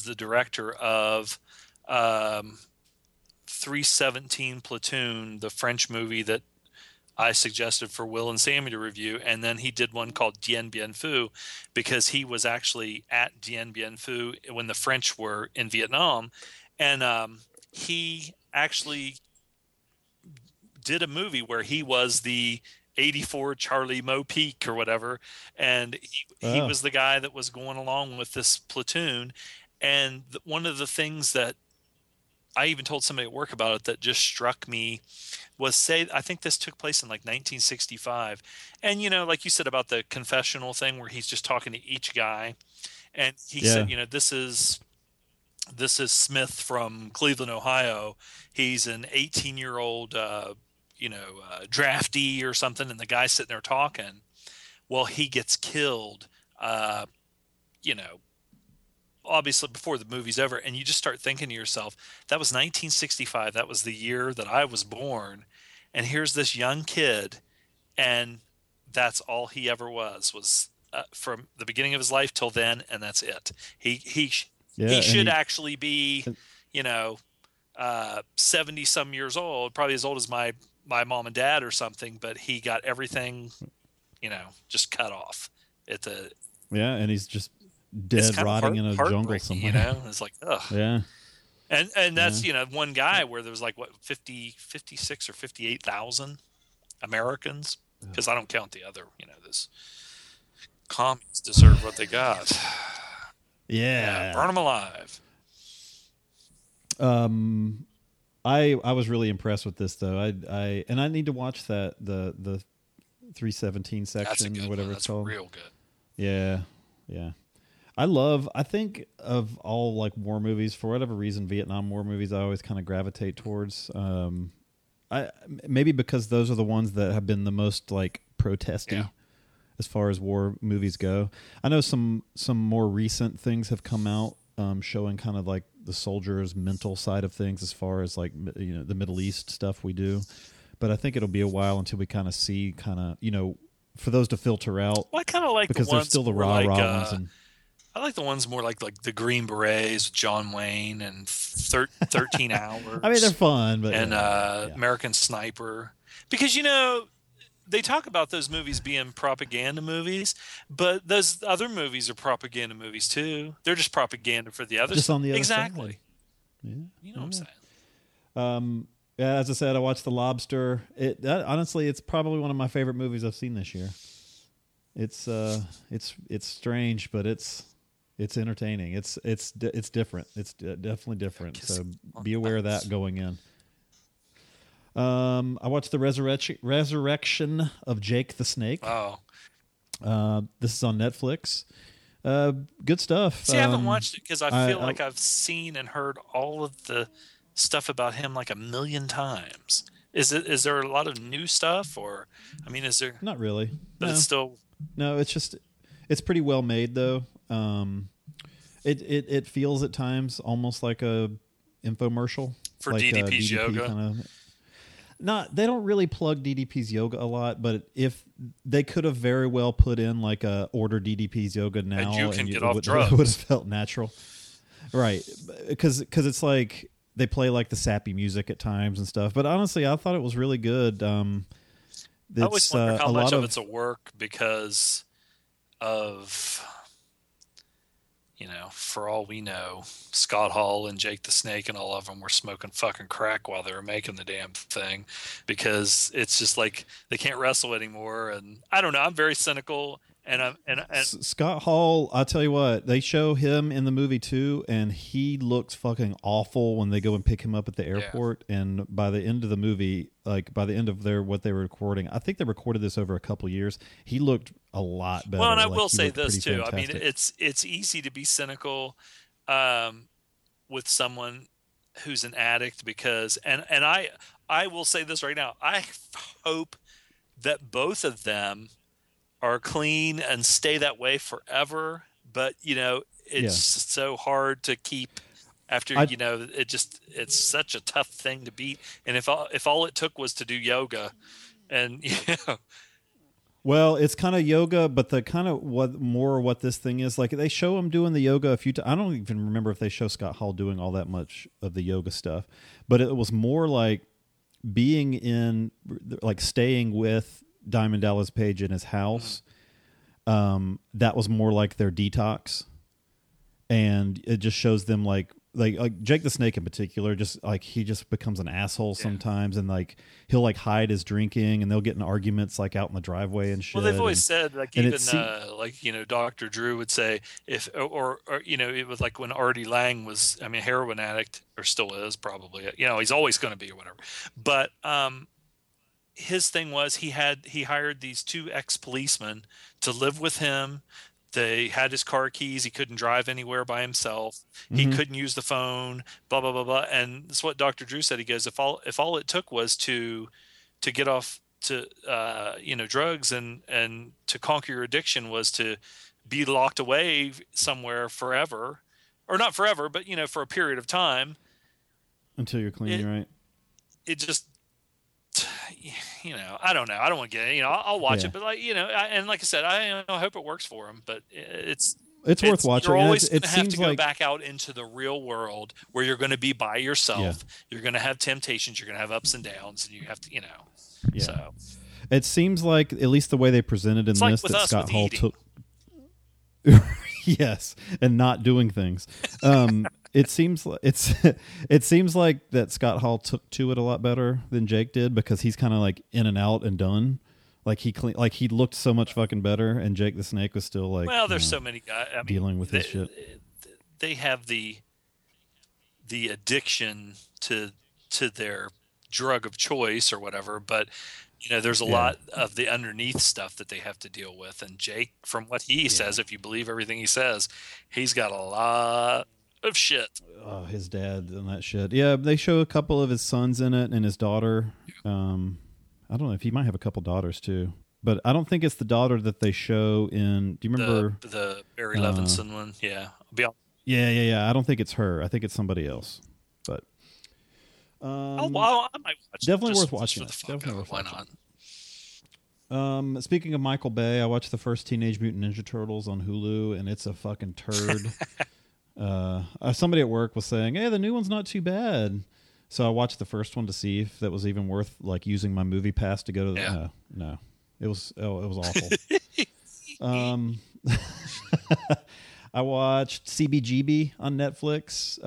the director of 317 Platoon, the French movie that I suggested for Will and Sammy to review, and then he did one called Dien Bien Phu because he was actually at Dien Bien Phu when the French were in Vietnam, and he actually did a movie where he was the 84 Charlie Mo Peak or whatever, and he was the guy that was going along with this platoon. And one of the things that I even told somebody at work about it that just struck me was, I think this took place in like 1965, and like you said about the confessional thing where he's just talking to each guy, and he said, this is Smith from Cleveland, Ohio. He's an 18-year-old draftee or something, and the guy's sitting there talking. Well, he gets killed, obviously before the movie's over, and you just start thinking to yourself, that was 1965. That was the year that I was born, and here's this young kid, and that's all he ever was from the beginning of his life till then, and that's it. He should actually be, 70 some years old, probably as old as my mom and dad or something, but he got everything, just cut off at the. Yeah. And he's just dead rotting in a jungle somewhere. It's like, ugh. Yeah. And that's, one guy where there was like, what, 56 or 58,000 Americans. Cause I don't count the other, this commies deserve what they got. Yeah. Burn them alive. I was really impressed with this though. I need to watch that the 317 section or whatever it's called. That's real good. Yeah, yeah. I think of all like war movies, for whatever reason, Vietnam War movies I always kind of gravitate towards. Maybe because those are the ones that have been the most like protesty as far as war movies go. I know some more recent things have come out showing kind of like the soldiers' mental side of things as far as like, the Middle East stuff we do. But I think it'll be a while until we kind of see for those to filter out. Well, I kind of like because the ones there's still the rah ones. And I like the ones more like the Green Berets, with John Wayne and 13 Hours. I mean, they're fun. But American Sniper. Because, they talk about those movies being propaganda movies, but those other movies are propaganda movies too. They're just propaganda for the others. Just on the other side. Yeah. You know what I'm saying? As I said, I watched The Lobster. Honestly, it's probably one of my favorite movies I've seen this year. It's strange, but it's entertaining. It's different. It's definitely different. So be aware of that going in. I watched the resurrection of Jake the Snake. Oh, this is on Netflix. Good stuff. See, I haven't watched it because I feel like I've seen and heard all of the stuff about him like 1,000,000 times. Is there a lot of new stuff, or is there? Not really. But no. It's still no. It's just it's pretty well made though. It feels at times almost like a infomercial for like DDP's DDP yoga. They don't really plug DDP's yoga a lot, but if they could have very well put in like a order DDP's yoga now, and you can get off drugs, it would have felt natural, right? Because it's like they play like the sappy music at times and stuff. But honestly, I thought it was really good. I always wonder how much of it's a work because of for all we know, Scott Hall and Jake the Snake and all of them were smoking fucking crack while they were making the damn thing, because it's just like they can't wrestle anymore. And I don't know. I'm very cynical, And Scott Hall, I'll tell you what, they show him in the movie too, and he looks fucking awful when they go and pick him up at the airport. Yeah. And by the end of the movie, like by the end of their what they were recording, I think they recorded this over a couple of years. He looked a lot better. Well, and I will say this too. Fantastic. I mean, it's easy to be cynical with someone who's an addict because, and I will say this right now, I hope that both of them are clean and stay that way forever. But, you know, it's so hard to keep after, you know, it's such a tough thing to beat. And if all it took was to do yoga and, you know, well, it's kind of yoga, but the kind of what this thing is like, they show him doing the yoga a few times. I don't even remember if they show Scott Hall doing all that much of the yoga stuff, but it was more like being in, like staying with Diamond Dallas Page in his house. That was more like their detox. And it just shows them like Jake the Snake in particular, just like he just becomes an asshole sometimes, and like he'll like hide his drinking, and they'll get in arguments like out in the driveway and shit. Well, they've always said like even like, you know, Dr. Drew would say or you know, it was like when Artie Lang was, I mean, heroin addict, or still is probably, you know, he's always going to be or whatever. But his thing was he hired these two ex-policemen to live with him. They had his car keys. He couldn't drive anywhere by himself. He couldn't use the phone, blah, blah, blah, blah. And that's what Dr. Drew said. He goes, if all it took was to get off to, you know, drugs and to conquer your addiction was to be locked away somewhere forever, or not forever, but, you know, for a period of time. Until you're clean, right? It just, you know, I don't know. I don't want to get it. You know, I'll watch it, but like, you know, and like I said, I hope it works for him. But it's worth watching. You're always going to have to go back out into the real world where you're going to be by yourself. Yeah. You're going to have temptations. You're going to have ups and downs, and you have to, you know. Yeah. So it seems like at least the way they presented in this that Scott Hall took. Yes, and not doing things. It seems like that Scott Hall took to it a lot better than Jake did, because he's kind of like in and out and done. Like he looked so much fucking better, and Jake the Snake was still like, well, there's so many guys dealing with this shit. They have the addiction to their drug of choice or whatever, but you know, there's a lot of the underneath stuff that they have to deal with. And Jake, from what he says, if you believe everything he says, he's got a lot of shit. Oh, his dad and that shit. Yeah, they show a couple of his sons in it and his daughter. I don't know if he might have a couple daughters too, but I don't think it's the daughter that they show in. Do you remember the Barry Levinson one? Yeah. Yeah. I don't think it's her. I think it's somebody else. But I might watch. Definitely worth watching. Definitely worth watching. Why not? Speaking of Michael Bay, I watched the first Teenage Mutant Ninja Turtles on Hulu, and it's a fucking turd. Somebody at work was saying, hey, the new one's not too bad. So I watched the first one to see if that was even worth like using my movie pass to go to the, no, it was awful. I watched CBGB on Netflix.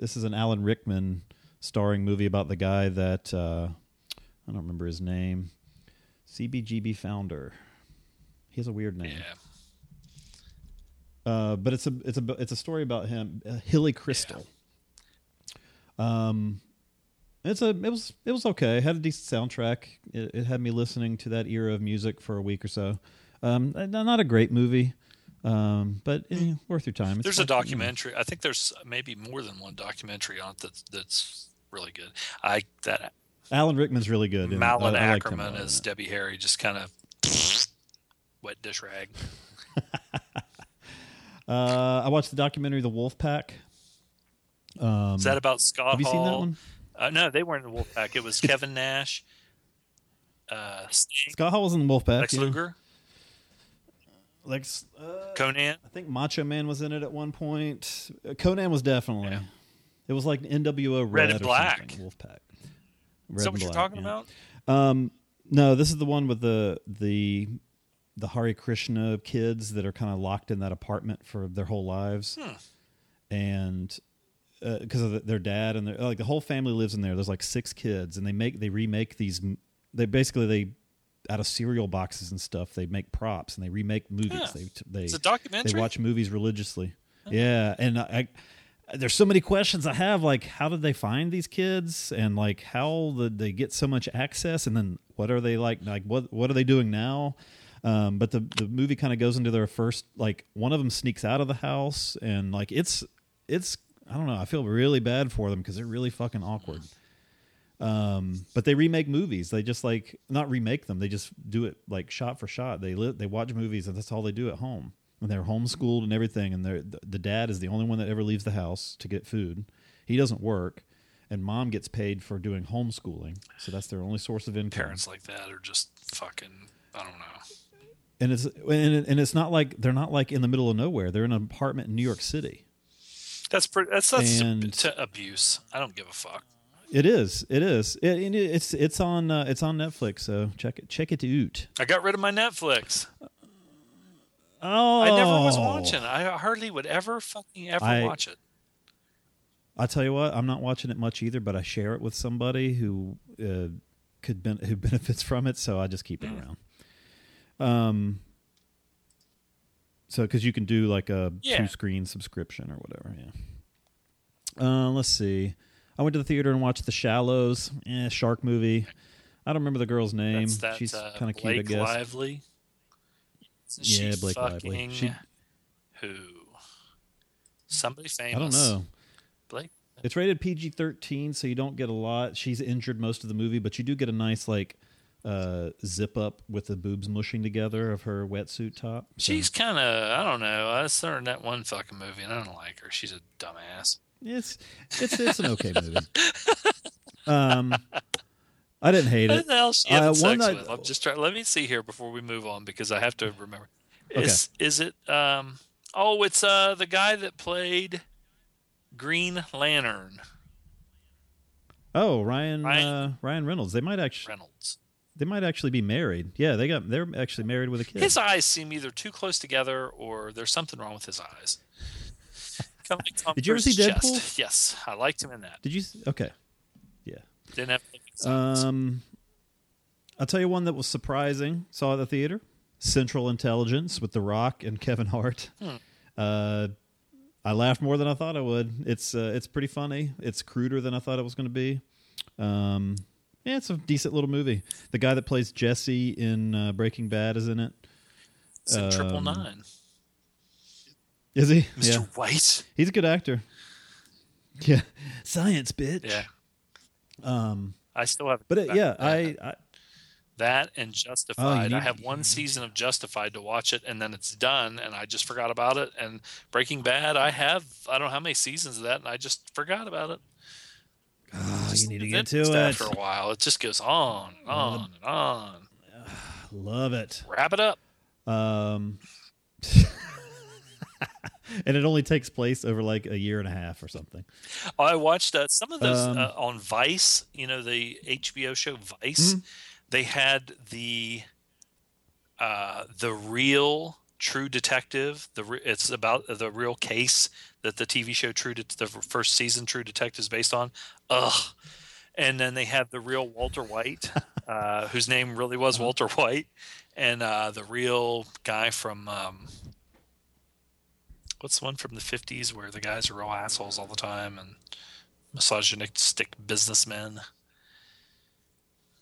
This is an Alan Rickman starring movie about the guy that, I don't remember his name. CBGB founder. He has a weird name. Yeah. But it's a story about him, Hilly Crystal. Yeah. It was okay. It had a decent soundtrack. It had me listening to that era of music for a week or so. Not a great movie, but worth your time. There's a documentary. You know. I think there's maybe more than one documentary on it that's really good. Alan Rickman's really good. Malin Ackerman as Debbie Harry, just kind of wet dish rag. I watched the documentary The Wolf Pack. Is that about Scott Hall? Have you seen that one? No, they weren't in The Wolf Pack. It was Kevin Nash. Scott Hall was in The Wolf Pack. Lex Luger. Conan. I think Macho Man was in it at one point. Conan was definitely. Yeah. It was like NWO Red and Black. Wolf Pack. Is that what you're talking about? No, this is the one with the Hare Krishna kids that are kind of locked in that apartment for their whole lives. And because of their dad and like the whole family lives in there. There's like six kids, and they remake these. They basically, they out of cereal boxes and stuff, they make props and they remake movies. Yeah. They it's a documentary. They watch movies religiously. Okay. Yeah, and there's so many questions I have, like how did they find these kids, and like how did they get so much access, and then what are they like what are they doing now? But the movie kind of goes into their first, like one of them sneaks out of the house, and like it's I don't know, I feel really bad for them because they're really fucking awkward. But they remake movies. They just like not remake them. They just do it like shot for shot. They watch movies and that's all they do at home. And they're homeschooled and everything. And the dad is the only one that ever leaves the house to get food. He doesn't work, and mom gets paid for doing homeschooling. So that's their only source of income. Parents like that are just fucking, I don't know. And it's not like they're not like in the middle of nowhere. They're in an apartment in New York City. That's abuse. I don't give a fuck. It is. It is. It's on Netflix. So check it out. I got rid of my Netflix. Oh, I never was watching. I hardly would ever watch it. I tell you what, I'm not watching it much either. But I share it with somebody who who benefits from it. So I just keep it around. So because you can do like a two-screen subscription or whatever. Yeah. Let's see. I went to the theater and watched The Shallows, shark movie. I don't remember the girl's name. She's kind of cute, I guess. Lively. Yeah, Blake Lively. She... Who? Somebody famous. I don't know. Blake. It's rated PG-13, so you don't get a lot. She's injured most of the movie, but you do get a nice like zip up with the boobs mushing together of her wetsuit top. So. She's kind of, I don't know. I saw her in that one fucking movie, and I don't like her. She's a dumbass. It's an okay movie. I didn't hate it. What the hell she had sex with? I'm just trying. Let me see here before we move on because I have to remember. Okay. Is it? It's the guy that played Green Lantern. Oh, Ryan Reynolds. They might actually be married. Yeah, they're actually married with a kid. His eyes seem either too close together or there's something wrong with his eyes. Like did you ever see Deadpool? Yes, I liked him in that. Did you? Okay, yeah. Didn't have to I'll tell you one that was surprising. Saw at the theater, Central Intelligence with The Rock and Kevin Hart. I laughed more than I thought I would. It's pretty funny. It's cruder than I thought it was going to be. It's a decent little movie. The guy that plays Jesse in Breaking Bad is in it. It's in 999. Is he? Mr. White. He's a good actor. Yeah. Science, bitch. Yeah. I still have... But, that and Justified. I have one season of Justified to watch it, and then it's done, and I just forgot about it. And Breaking Bad, I don't know how many seasons of that, and I just forgot about it. Oh, you need to get to it. After a while, it just goes on and on and on. Love it. Wrap it up. And it only takes place over like a year and a half or something. I watched some of those on Vice, you know, the HBO show Vice. Mm-hmm. They had the real True Detective. It's about the real case that the TV show the first season True Detective is based on. Ugh. And then they had the real Walter White, whose name really was Walter White, and the real guy from. What's the one from the 50s where the guys are real assholes all the time and misogynistic businessmen?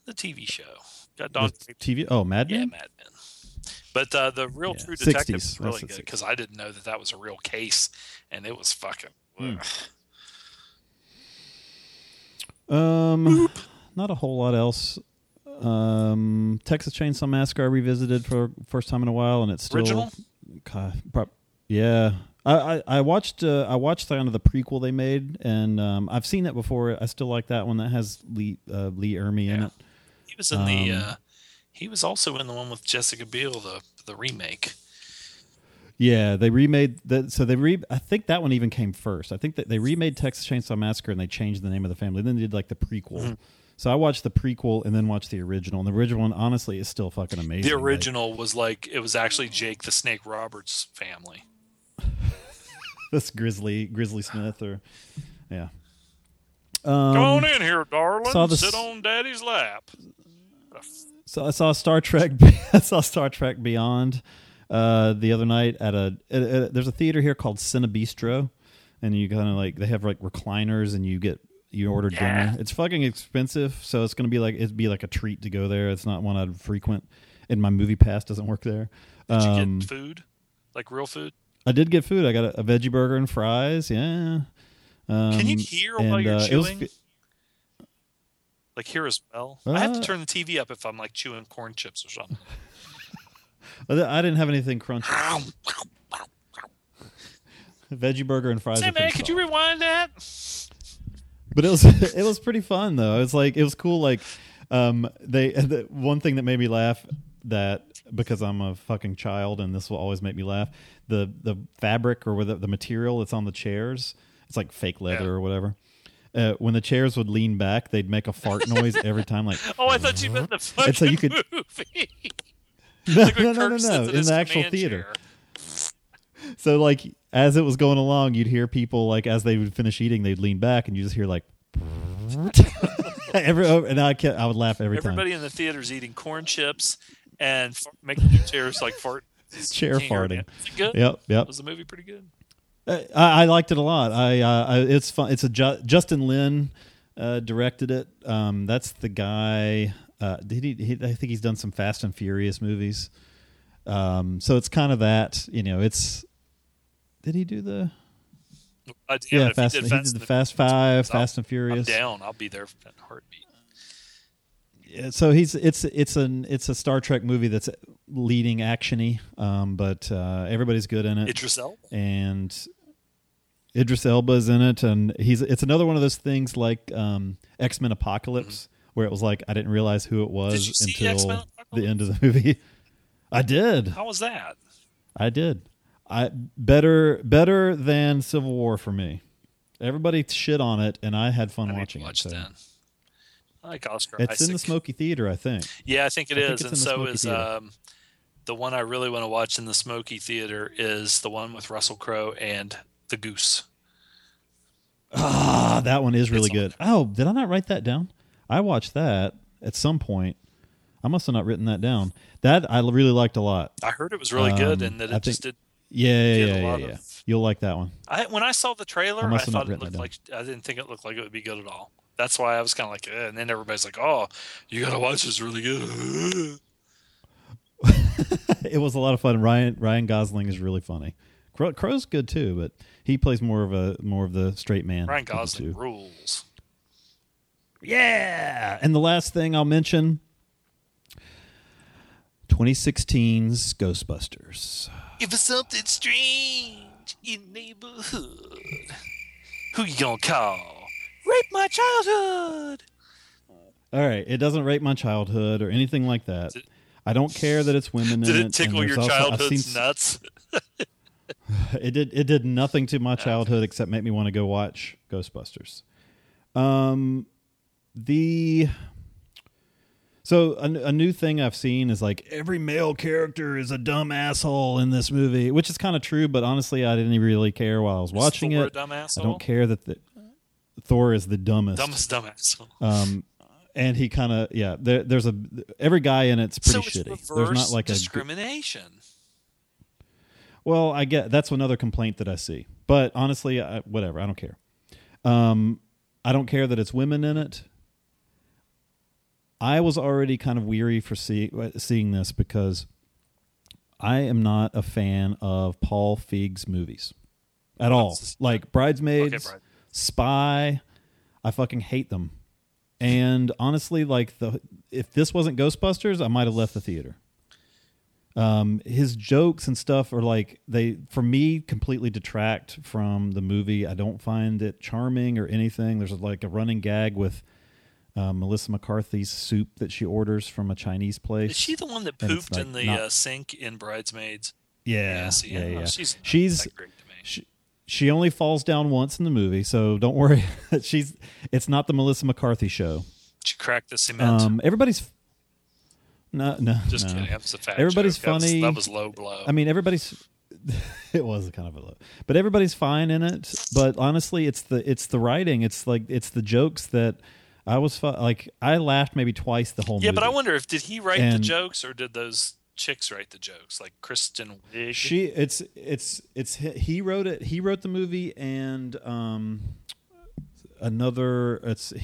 The TV show. Got Don TV. Oh, Mad Men? Yeah, Mad Men. But the real True Detective is really good because I didn't know that was a real case, and it was fucking. Not a whole lot else. Texas Chainsaw Massacre revisited for first time in a while, and it's still original. God, yeah. I watched kind of the prequel they made, and I've seen it before. I still like that one that has Lee Ermey in it. He was in he was also in the one with Jessica Biel, the remake. Yeah, they remade that. So I think that one even came first. I think that they remade Texas Chainsaw Massacre and they changed the name of the family. Then they did like the prequel. Mm-hmm. So I watched the prequel and then watched the original. And the original one, honestly, is still fucking amazing. The original was actually Jake the Snake Roberts' family. That's Grizzly Smith, yeah. Come on in here, darling. Sit on Daddy's lap. So I saw Star Trek. I saw Star Trek Beyond the other night at a there's a theater here called Cinebistro, and you kind of like they have like recliners, and you order dinner. It's fucking expensive, so it's gonna be like it'd be like a treat to go there. It's not one I'd frequent, and my movie pass doesn't work there. Did you get food, like real food? I did get food. I got a veggie burger and fries. Yeah. Can you hear while you're chewing? Like hear a smell? I have to turn the TV up if I'm like chewing corn chips or something. I didn't have anything crunchy. Veggie burger and fries. Say, man, could you rewind that? But it was pretty fun though. It's like it was cool. Like the one thing that made me laugh that because I'm a fucking child and this will always make me laugh. The fabric or the material that's on the chairs. It's like fake leather or whatever. When the chairs would lean back, they'd make a fart noise every time. Like, oh, I thought you meant the fucking so movie. No. In the actual theater. Chair. So, like, as it was going along, you'd hear people like as they would finish eating, they'd lean back, and you just hear like. I would laugh every time. Everybody in the theater's eating corn chips and making their chairs like fart. Chair farting. Is it good? Yep. Was the movie pretty good? I liked it a lot. It's fun. It's Justin Lin directed it. That's the guy. I think he's done some Fast and Furious movies. So it's kind of that. You know, it's. Did he do the? Yeah, he did the Fast Five, Fast and Furious. I'm down. I'll be there for that heartbeat. Yeah, so it's a Star Trek movie that's leading actiony, but everybody's good in it. Idris Elba and. Idris Elba's in it, and it's another one of those things like X-Men Apocalypse, where it was like I didn't realize who it was until the end of the movie. I did. How was that? I did. Better than Civil War for me. Everybody shit on it, and I had fun watching it. That. I like Oscar Isaac. It's in the Smoky Theater, I think. Yeah, I think it is, and so is the one I really want to watch in the Smoky Theater is the one with Russell Crowe and the Goose. Ah, that one is really good. Oh, did I not write that down? I watched that at some point. I must have not written that down. That I really liked a lot. I heard it was really good, and that it just did. Yeah. You'll like that one. When I saw the trailer, I thought it looked like I didn't think it looked like it would be good at all. That's why I was kind of like, and then everybody's like, "Oh, you gotta watch this, really good." It was a lot of fun. Ryan Gosling is really funny. Crow's good too, but he plays more of the straight man. Ryan Gosling rules. Yeah, and the last thing I'll mention: 2016's Ghostbusters. If it's something strange in the neighborhood, who you gonna call? Rape my childhood. All right, it doesn't rape my childhood or anything like that. I don't care that it's women. Did it tickle your childhood's nuts? It did nothing to my childhood except make me want to go watch Ghostbusters. So a new thing I've seen is like every male character is a dumb asshole in this movie, which is kind of true. But honestly, I didn't really care while I was watching it. I don't care that Thor is the dumbest. And he kind of There's every guy in it's pretty shitty. There's not like discrimination. Well, I get that's another complaint that I see. But honestly, whatever, I don't care. I don't care that it's women in it. I was already kind of weary for seeing this because I am not a fan of Paul Feig's movies at all. Like Bridesmaids. Okay, Spy, I fucking hate them. And honestly, like if this wasn't Ghostbusters, I might have left the theater. His jokes and stuff are like for me completely detract from the movie. I don't find it charming or anything. There's like a running gag with Melissa McCarthy's soup that she orders from a Chinese place. Is she the one that pooped like in the sink in Bridesmaids? Yeah. She's that great to me. She only falls down once in the movie, so don't worry. It's not the Melissa McCarthy show. She cracked the cement. Just kidding. That was a fact. Everybody's funny. That was low blow. I mean, it was kind of a low, but everybody's fine in it. But honestly, it's the writing. It's the jokes that I was like, I laughed maybe twice the whole movie. Yeah, but I wonder if did he write the jokes or did those chicks write the jokes? Like Kristen Wiig. He wrote it. He wrote the movie and he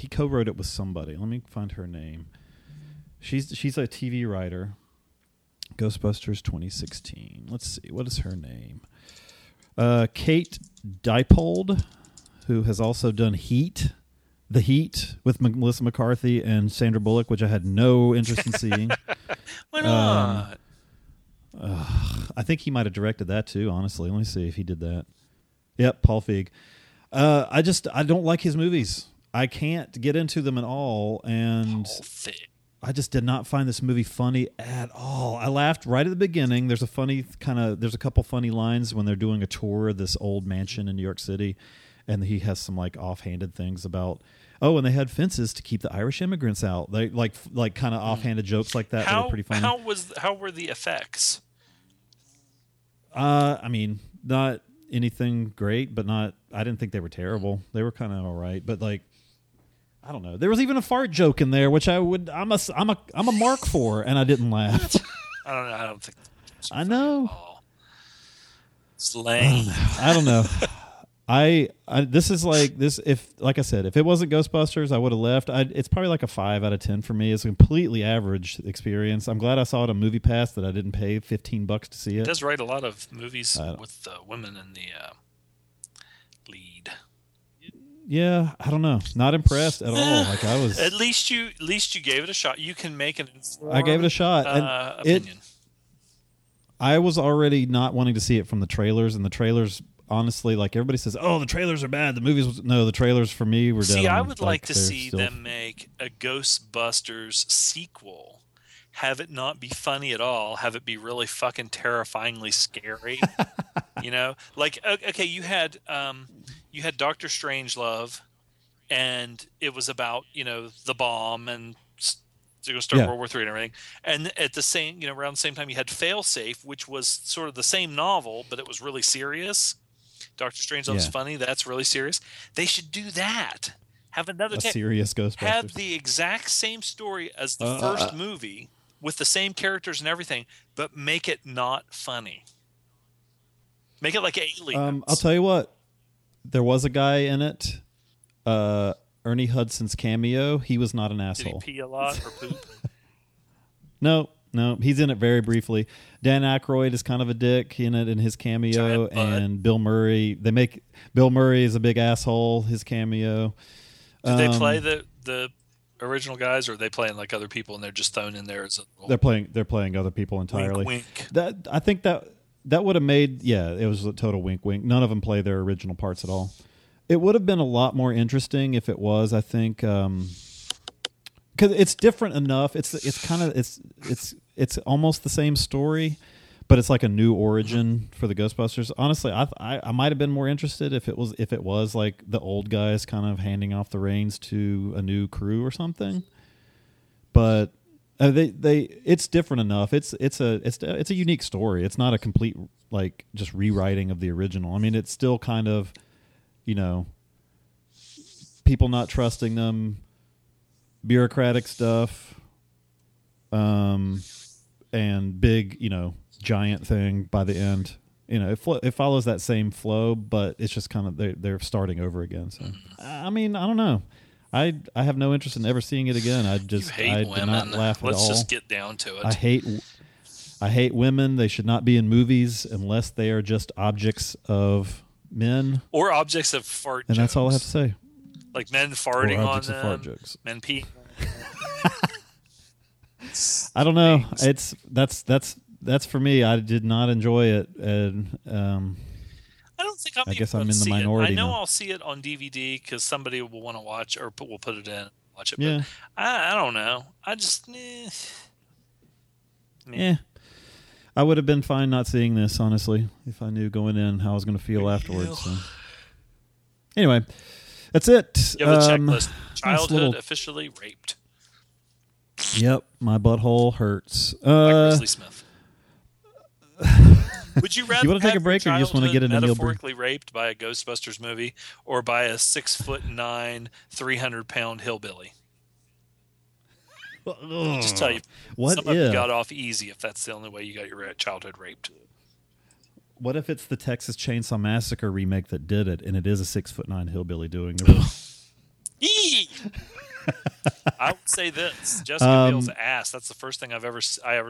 co-wrote it with somebody. Let me find her name. She's a TV writer. Ghostbusters 2016. Let's see, what is her name? Kate Diepold, who has also done The Heat with Melissa McCarthy and Sandra Bullock, which I had no interest in seeing. Why not? I think he might have directed that too, honestly. Let me see if he did that. Yep, Paul Feig. I don't like his movies. I can't get into them at all, and I just did not find this movie funny at all. I laughed right at the beginning. There's a couple funny lines when they're doing a tour of this old mansion in New York City, and he has some like offhanded things about, and they had fences to keep the Irish immigrants out. They like kind of offhanded jokes like that that are pretty funny. How were the effects? I mean, not anything great, but I didn't think they were terrible. They were kind of all right, but like, I don't know. There was even a fart joke in there, which I'm a mark for, and I didn't laugh. I don't know. I don't think. I know. It's lame. I don't know. This is like this. If like I said, if it wasn't Ghostbusters, I would have left. It's probably like a 5 out of 10 for me. It's a completely average experience. I'm glad I saw it on Movie Pass that I didn't pay $15 to see it. It does write a lot of movies with women in the lead. Yeah, I don't know. Not impressed at all. Like I was. At least you gave it a shot. You can make an informed, I gave it a shot. Opinion. I was already not wanting to see it from the trailers, and the trailers, honestly, like everybody says, oh, the trailers are bad. The movies, no, the trailers for me were. See, dead on. I would like to see them make a Ghostbusters sequel. Have it not be funny at all. Have it be really fucking terrifyingly scary. You know, like okay, you had Dr. Strangelove, and it was about, you know, the bomb and going to start World War III and everything. And at the same, you know, around the same time, you had Failsafe, which was sort of the same novel, but it was really serious. Dr. Strangelove's funny. That's really serious. They should do that. Have another serious Ghostbusters. Have the exact same story as the first movie with the same characters and everything, but make it not funny. Make it like Aliens. I'll tell you what. There was a guy in it, Ernie Hudson's cameo. He was not an asshole. Did he pee a lot or poop? No. He's in it very briefly. Dan Aykroyd is kind of a dick in it in his cameo, and Bill Murray. They make Bill Murray is a big asshole. His cameo. Did they play the original guys, or are they playing like other people and they're just thrown in there as a? They're playing other people entirely. Wink, wink. That would have made, it was a total wink, wink. None of them play their original parts at all. It would have been a lot more interesting if it was, I think, because it's different enough. It's almost the same story, but it's like a new origin for the Ghostbusters. Honestly, I might have been more interested if it was like the old guys kind of handing off the reins to a new crew or something, but. It's different enough. It's a unique story. It's not a complete like just rewriting of the original. I mean, it's still kind of, you know, people not trusting them, bureaucratic stuff, and big, you know, giant thing by the end. You know, it follows that same flow, but it's just kind of they're starting over again. So, I mean, I don't know. I have no interest in ever seeing it again. I did not laugh at all. Let's just get down to it. I hate women. They should not be in movies unless they are just objects of men or objects of fart. And jokes. That's all I have to say. Like men farting on them. Fart jokes. Men pee. I don't know. That's for me. I did not enjoy it, and I don't think I'll be able to see it. I know I'll see it on DVD because somebody will want to watch or will put it in and watch it. Yeah. But I don't know. I just... Yeah. I would have been fine not seeing this, honestly, if I knew going in how I was going to feel afterwards. So. Anyway, that's it. You have a checklist. Childhood officially raped. Yep, my butthole hurts. Like Grizzly Smith. Would you rather take a break, or you just want to get into metaphorically raped by a Ghostbusters movie or by a 6'9", 300-pound hillbilly? Well, I'll just tell you, some of you got off easy if that's the only way you got your childhood raped. What if it's the Texas Chainsaw Massacre remake that did it, and it is a 6'9" hillbilly doing the Eee! I would say this: Jessica Biel's ass. That's the first thing I ever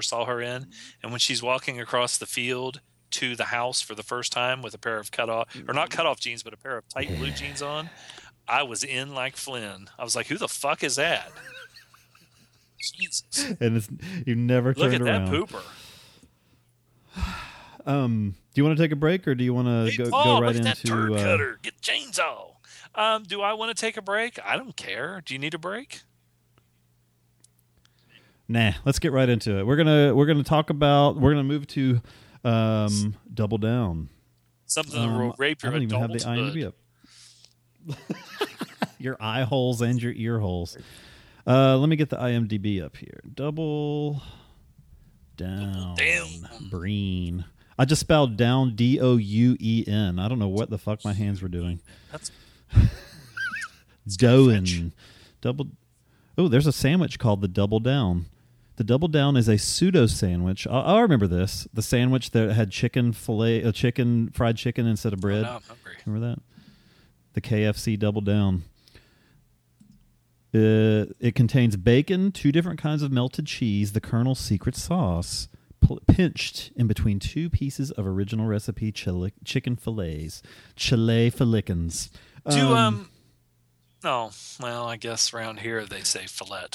saw her in. And when she's walking across the field to the house for the first time with a pair of not cut off jeans, but a pair of tight blue jeans on, I was in like Flynn. I was like, "Who the fuck is that?" Jesus! And you never turned around. Look at that pooper. Do you want to take a break, or do you want to go right into? That turd cutter. Get chainsaw. Do I want to take a break? I don't care. Do you need a break? Nah, let's get right into it. We're gonna move to Double Down. Something that will rape your adulthood. I don't even have the IMDb up. Your eye holes and your ear holes. Let me get the IMDb up here. Double Down. Breen. I just spelled down Douen. I don't know what the fuck my hands were doing. That's Douen. Double. Oh, there's a sandwich called the Double Down. The Double Down is a pseudo sandwich. I remember this. The sandwich that had fried chicken instead of bread. Oh, no, I'm hungry. Remember that? The KFC Double Down. It contains bacon, 2 different kinds of melted cheese, the Colonel's secret sauce, pinched in between 2 pieces of original recipe chicken fillets. Chile fillikins. I guess around here they say fillet.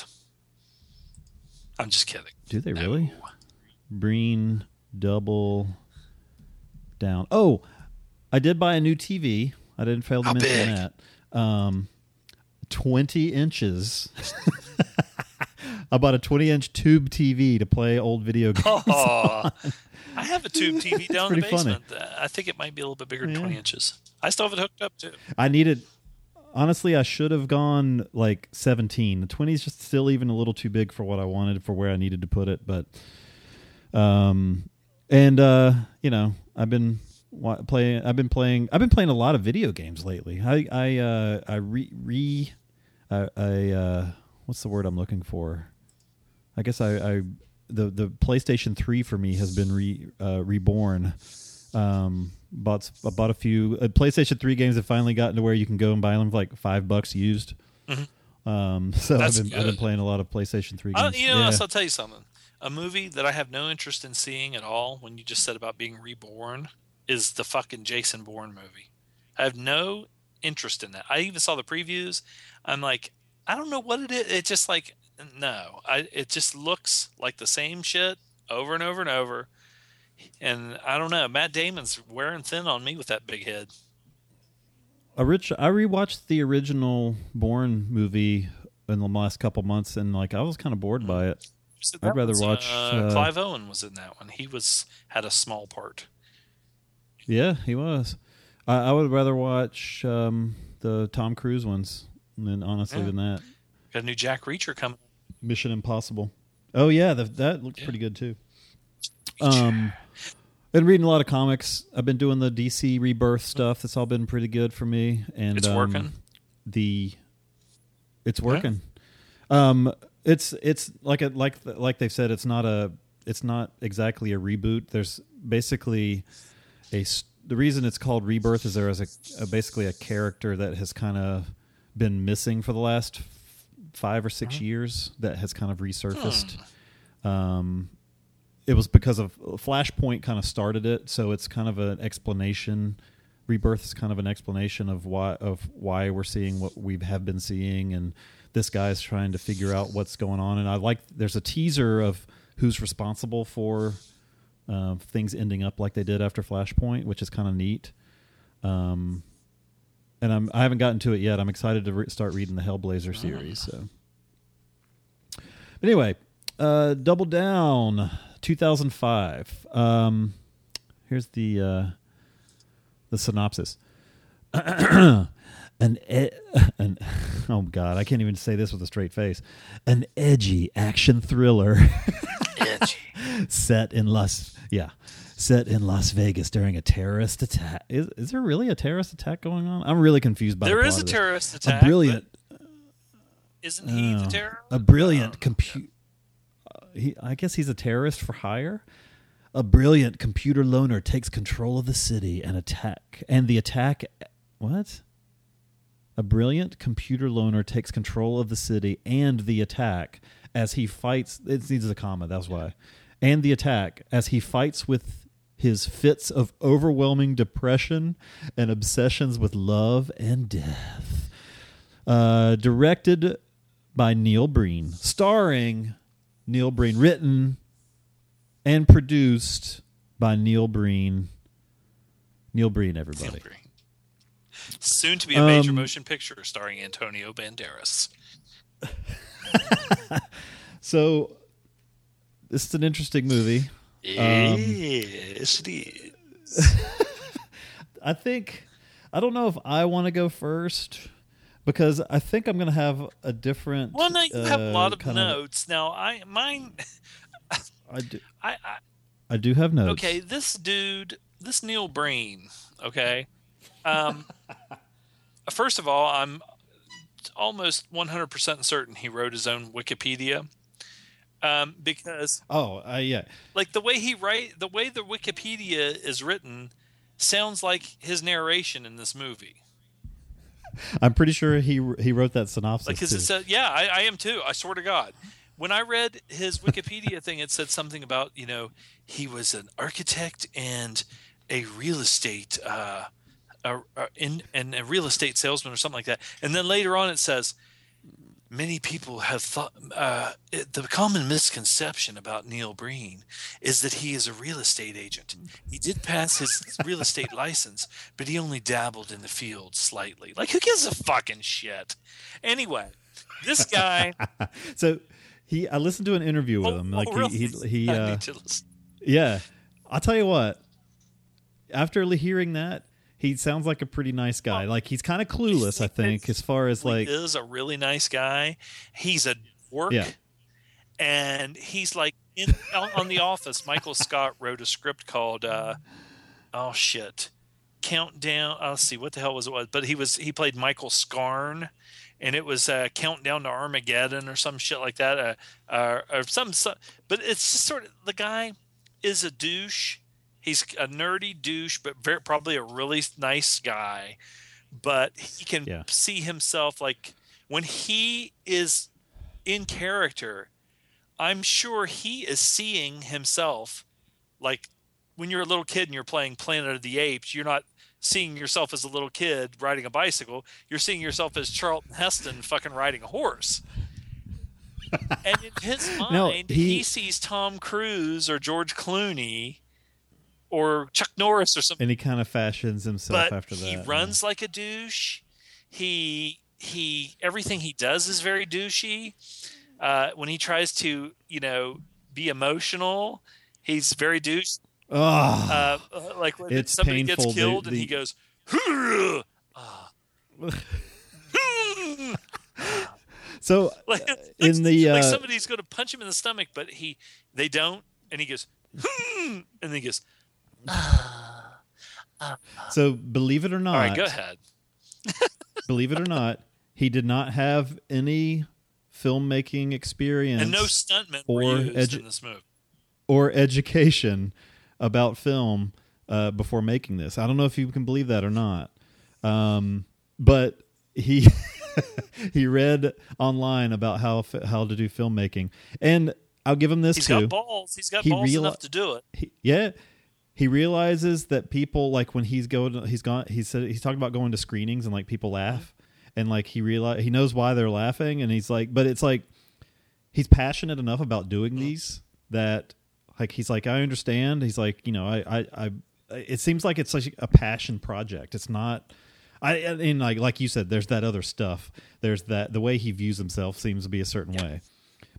I'm just kidding. Do they really? Breen Double Down. Oh, I did buy a new TV. I didn't fail to mention that. 20 inches. I bought a 20-inch tube TV to play old video games. Oh, I have a tube TV down in the basement. Funny. I think it might be a little bit bigger than 20 inches. I still have it hooked up, too. Honestly, I should have gone like 17. The 20 is just still even a little too big for what I wanted, for where I needed to put it. But, I've been playing. I've been playing a lot of video games lately. What's the word I'm looking for? I guess the PlayStation 3 for me has been reborn. I bought a few PlayStation 3 games that finally gotten to where you can go and buy them for like $5 used. Mm-hmm. I've been playing a lot of PlayStation 3 games. I'll tell you something. A movie that I have no interest in seeing at all, when you just said about being reborn, is the fucking Jason Bourne movie. I have no interest in that. I even saw the previews. I'm like, I don't know what it is. It's just like, no. It just looks like the same shit over and over and over. And I don't know. Matt Damon's wearing thin on me with that big head. I rewatched the original Bourne movie in the last couple months, and like I was kind of bored by it. So I'd rather watch. Clive Owen was in that one. He had a small part. Yeah, he was. I would rather watch the Tom Cruise ones, than honestly, than that. Got a new Jack Reacher coming. Mission Impossible. Oh yeah, that looks pretty good too. Been reading a lot of comics. I've been doing the DC Rebirth stuff. That's all been pretty good for me, and it's working. It's working. Yeah. It's like they've said, it's not exactly a reboot. There's basically the reason it's called Rebirth is there is basically a character that has kind of been missing for the last 5 or 6 years that has kind of resurfaced. It was because of Flashpoint kind of started it, so it's kind of an explanation. Rebirth is kind of an explanation of why we're seeing what we have been seeing, and this guy's trying to figure out what's going on. And there's a teaser of who's responsible for things ending up like they did after Flashpoint, which is kind of neat. And I haven't gotten to it yet. I'm excited to start reading the Hellblazer series. So, but anyway, Double Down. 2005. Here's the synopsis. Oh God, I can't even say this with a straight face. An edgy action thriller set in Las Vegas during a terrorist attack. Is there really a terrorist attack going on? I'm really confused by the plot of this. There is a terrorist attack. A brilliant. Isn't he the terror? A brilliant compute. I guess he's a terrorist for hire. A brilliant computer loner takes control of the city and attack. And the attack... What? A brilliant computer loner takes control of the city and the attack as he fights... It needs a comma, that's why. And the attack as he fights with his fits of overwhelming depression and obsessions with love and death. Directed by Neil Breen. Starring Neil Breen. Written... and produced by Neil Breen. Neil Breen, everybody. Neil Breen. Soon to be a major motion picture starring Antonio Banderas. So, this is an interesting movie. Yes, it is. I don't know if I want to go first, because I think I'm going to have a different... Well, now you have a lot of notes. Now, mine... I do have notes. Okay, this Neil Breen, okay? First of all, I'm almost 100% certain he wrote his own Wikipedia. Because yeah. Like the way the Wikipedia is written sounds like his narration in this movie. I'm pretty sure he wrote that synopsis. Like it says, yeah, I am too. I swear to God. When I read his Wikipedia thing, it said something about, he was an architect and a real estate and a real estate salesman or something like that. And then later on it says, many people have thought the common misconception about Neil Breen is that he is a real estate agent. He did pass his real estate license, but he only dabbled in the field slightly. Like, who gives a fucking shit? Anyway, this guy. So. I listened to an interview with him. I need to listen. Yeah, I'll tell you what. After hearing that, he sounds like a pretty nice guy. Like he's kind of clueless, I think, as far as like. He is a really nice guy. He's a dork, and he's like on The Office. Michael Scott wrote a script called Countdown. I'll see what the hell was it was, but he played Michael Scarn. And it was Countdown to Armageddon or some shit like that, or some. But it's just sort of the guy is a douche. He's a nerdy douche, but probably a really nice guy. But he can see himself like when he is in character. I'm sure he is seeing himself like when you're a little kid and you're playing Planet of the Apes. You're not seeing yourself as a little kid riding a bicycle, you're seeing yourself as Charlton Heston fucking riding a horse. And in his mind, he sees Tom Cruise or George Clooney or Chuck Norris or something. And he kind of fashions himself after that. He runs like a douche. Everything he does is very douchey. When he tries to, be emotional, he's very douche. Like when somebody gets killed and he goes, so in the like somebody's going to punch him in the stomach, but they don't, and he goes, and he goes. So believe it or not, all right, go ahead. Believe it or not, he did not have any filmmaking experience, and no stuntmen were used in this movie or education about film before making this. I don't know if you can believe that or not. But he he read online about how to do filmmaking. And I'll give him this too. He's got balls. He's got balls enough to do it. He realizes that people like when he's talking about going to screenings and like people laugh and like he knows why they're laughing and he's like but it's like he's passionate enough about doing these that like he's like, I understand. He's like, it seems like it's like a passion project. It's not. And like you said, there's that other stuff. There's that the way he views himself seems to be a certain way,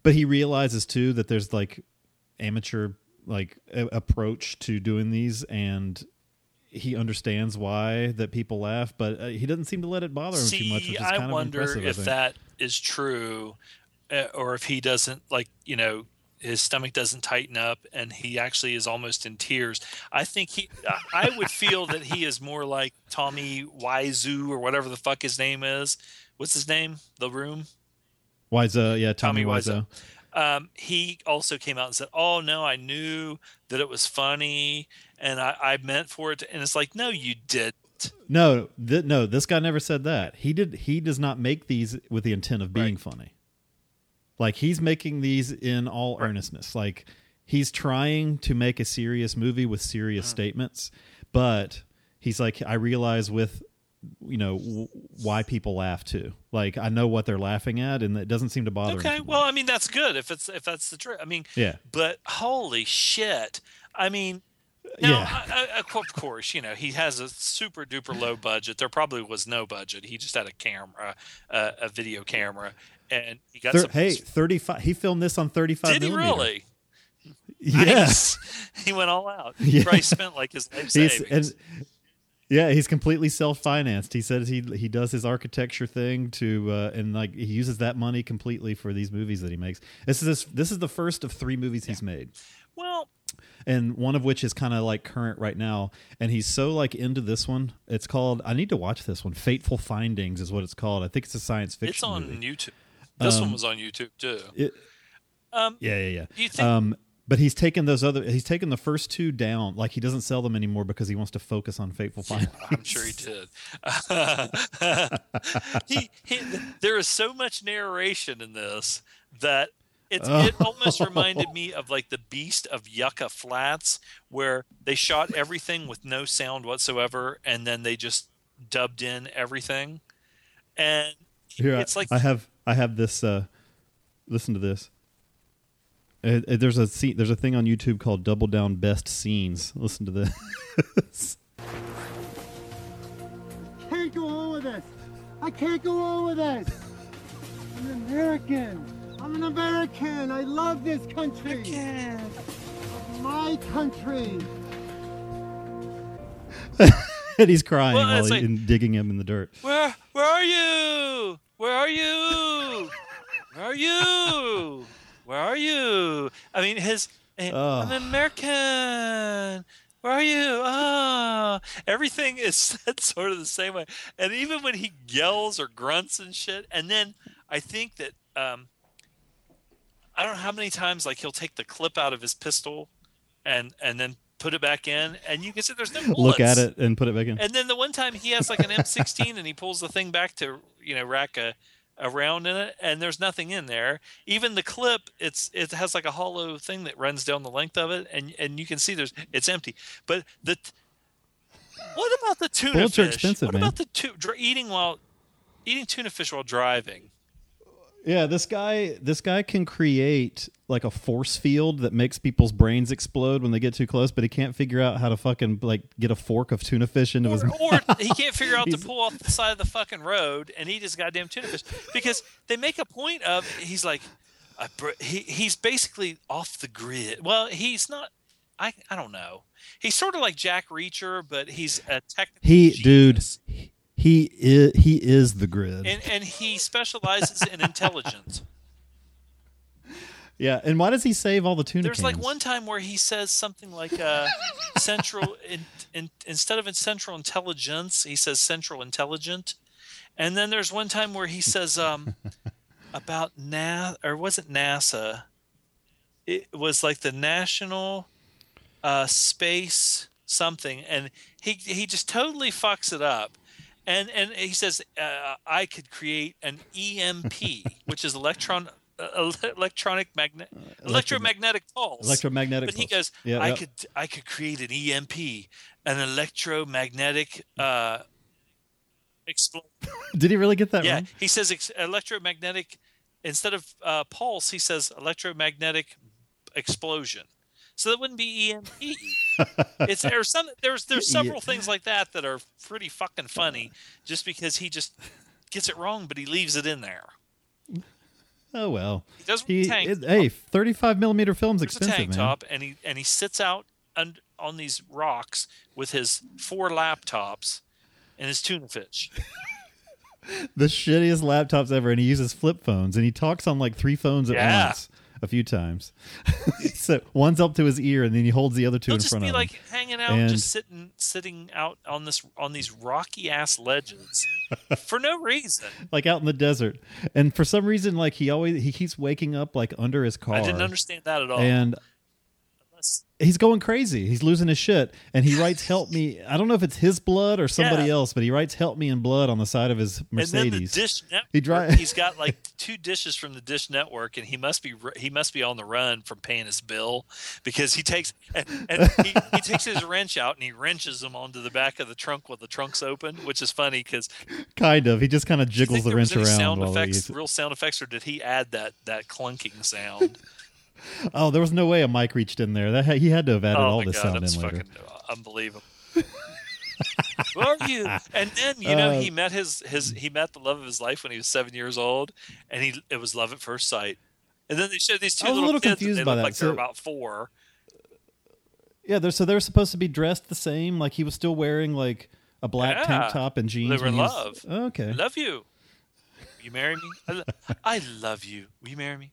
but he realizes too that there's like amateur like approach to doing these, and he understands why that people laugh, but he doesn't seem to let it bother him too much. Which is kind of impressive, I wonder if that is true, or if he doesn't his stomach doesn't tighten up and he actually is almost in tears. I think I would feel that he is more like Tommy Wiseau or whatever the fuck his name is. What's his name? The Room? Wiseau, yeah, Tommy Wiseau. He also came out and said, "Oh no, I knew that it was funny, and I meant for it to." And it's like, "No, you didn't." No, this guy never said that. He did. He does not make these with the intent of being funny. Like, he's making these in all earnestness. Like, he's trying to make a serious movie with serious statements, but he's like, I realize with, you know, why people laugh too. Like, I know what they're laughing at, and it doesn't seem to bother. Okay, well, I mean, that's good if that's the truth. I mean, yeah. But holy shit! I mean. Now, yeah. Of course, you know, he has a super duper low budget. There probably was no budget. He just had a camera, a video camera, and he got some. Hey, 35. He filmed this on 35. Did he millimeter. Really? Yes. Nice. He went all out. Yeah. He probably spent like his life savings. Yeah, he's completely self-financed. He says he does his architecture thing and like he uses that money completely for these movies that he makes. This is the first of three movies he's made. Well. And one of which is kind of like current right now. And he's so like into this one. It's called, I need to watch this one. Fateful Findings is what it's called. I think it's a science fiction. It's on movie. YouTube. This one was on YouTube too. Yeah. Do you think, but he's taken the first two down. Like, he doesn't sell them anymore because he wants to focus on Fateful Findings. I'm sure he did. There is so much narration in this that It almost reminded me of like the Beast of Yucca Flats, where they shot everything with no sound whatsoever, and then they just dubbed in everything. And here, it's like I have this. Listen to this. There's a thing on YouTube called Double Down Best Scenes. Listen to this. I can't go on with this. I'm an American. I'm an American. I love this country. My country. And he's crying while he's like, digging him in the dirt. Where are you? Where are you? Where are you? Where are you? I mean, I'm an American. Where are you? Ah, oh. Everything is said sort of the same way. And even when he yells or grunts and shit, and then I think that. I don't know how many times like he'll take the clip out of his pistol and then put it back in, and you can see there's no bullets. Look at it and put it back in. And then the one time he has like an M16 and he pulls the thing back to, you know, rack a round in it, and there's nothing in there. Even the clip, it has like a hollow thing that runs down the length of it, and you can see it's empty. But what about the tuna bullets fish? Are expensive, what man. About the eating tuna fish while driving? Yeah, this guy can create like a force field that makes people's brains explode when they get too close, but he can't figure out how to fucking like get a fork of tuna fish into his mouth. Or he can't figure out to pull off the side of the fucking road and eat his goddamn tuna fish, because they make a point of he's like, he's basically off the grid. Well, he's not. I don't know. He's sort of like Jack Reacher, but he's a technical genius. Dude. He is the grid, and he specializes in intelligence. Yeah, and why does he save all the tuna? There's cans? Like one time where he says something like central instead of central intelligence, he says central intelligent, and then there's one time where he says about NASA, or was it NASA? It was like the National Space something, and he just totally fucks it up. And he says, I could create an EMP, which is electromagnetic pulse. Electromagnetic pulse. But he goes, I could create an EMP, an electromagnetic explosion. Did he really get that right? Yeah, he says electromagnetic, instead of pulse, he says electromagnetic explosion. So that wouldn't be EMP. There's several things like that that are pretty fucking funny, just because he just gets it wrong, but he leaves it in there. Oh well. He doesn't. 35mm film's expensive, man. There's a tank top, and he sits out on these rocks with his 4 laptops and his tuna fish. The shittiest laptops ever, and he uses flip phones, and he talks on like 3 phones at once. A few times. So one's up to his ear, and then he holds the other two in front of him. He'll just be like hanging out, and just sitting out on these rocky ass ledges, for no reason, like out in the desert. And for some reason, like he keeps waking up like under his car. I didn't understand that at all. And he's going crazy. He's losing his shit. And he writes, help me. I don't know if it's his blood or somebody else, but he writes, help me in blood on the side of his Mercedes. And then the Dish Network, he's got like two dishes from the Dish Network, and he must be on the run from paying his bill, because he takes he takes his wrench out and he wrenches them onto the back of the trunk while the trunk's open, which is funny because kind of, he just kind of jiggles the wrench around. Real sound effects, or did he add that clunking sound? Oh, there was no way a mic reached in there. He had to have added all this sound in later. Fucking unbelievable. Where are you? And then he met the love of his life when he was 7 years old, and it was love at first sight. And then they showed these two little kids, and they look like they're about four. Yeah, they're supposed to be dressed the same. Like he was still wearing like a black tank top and jeans. They were in love. Oh, okay, I love you. Will you marry me? I love you. Will you marry me?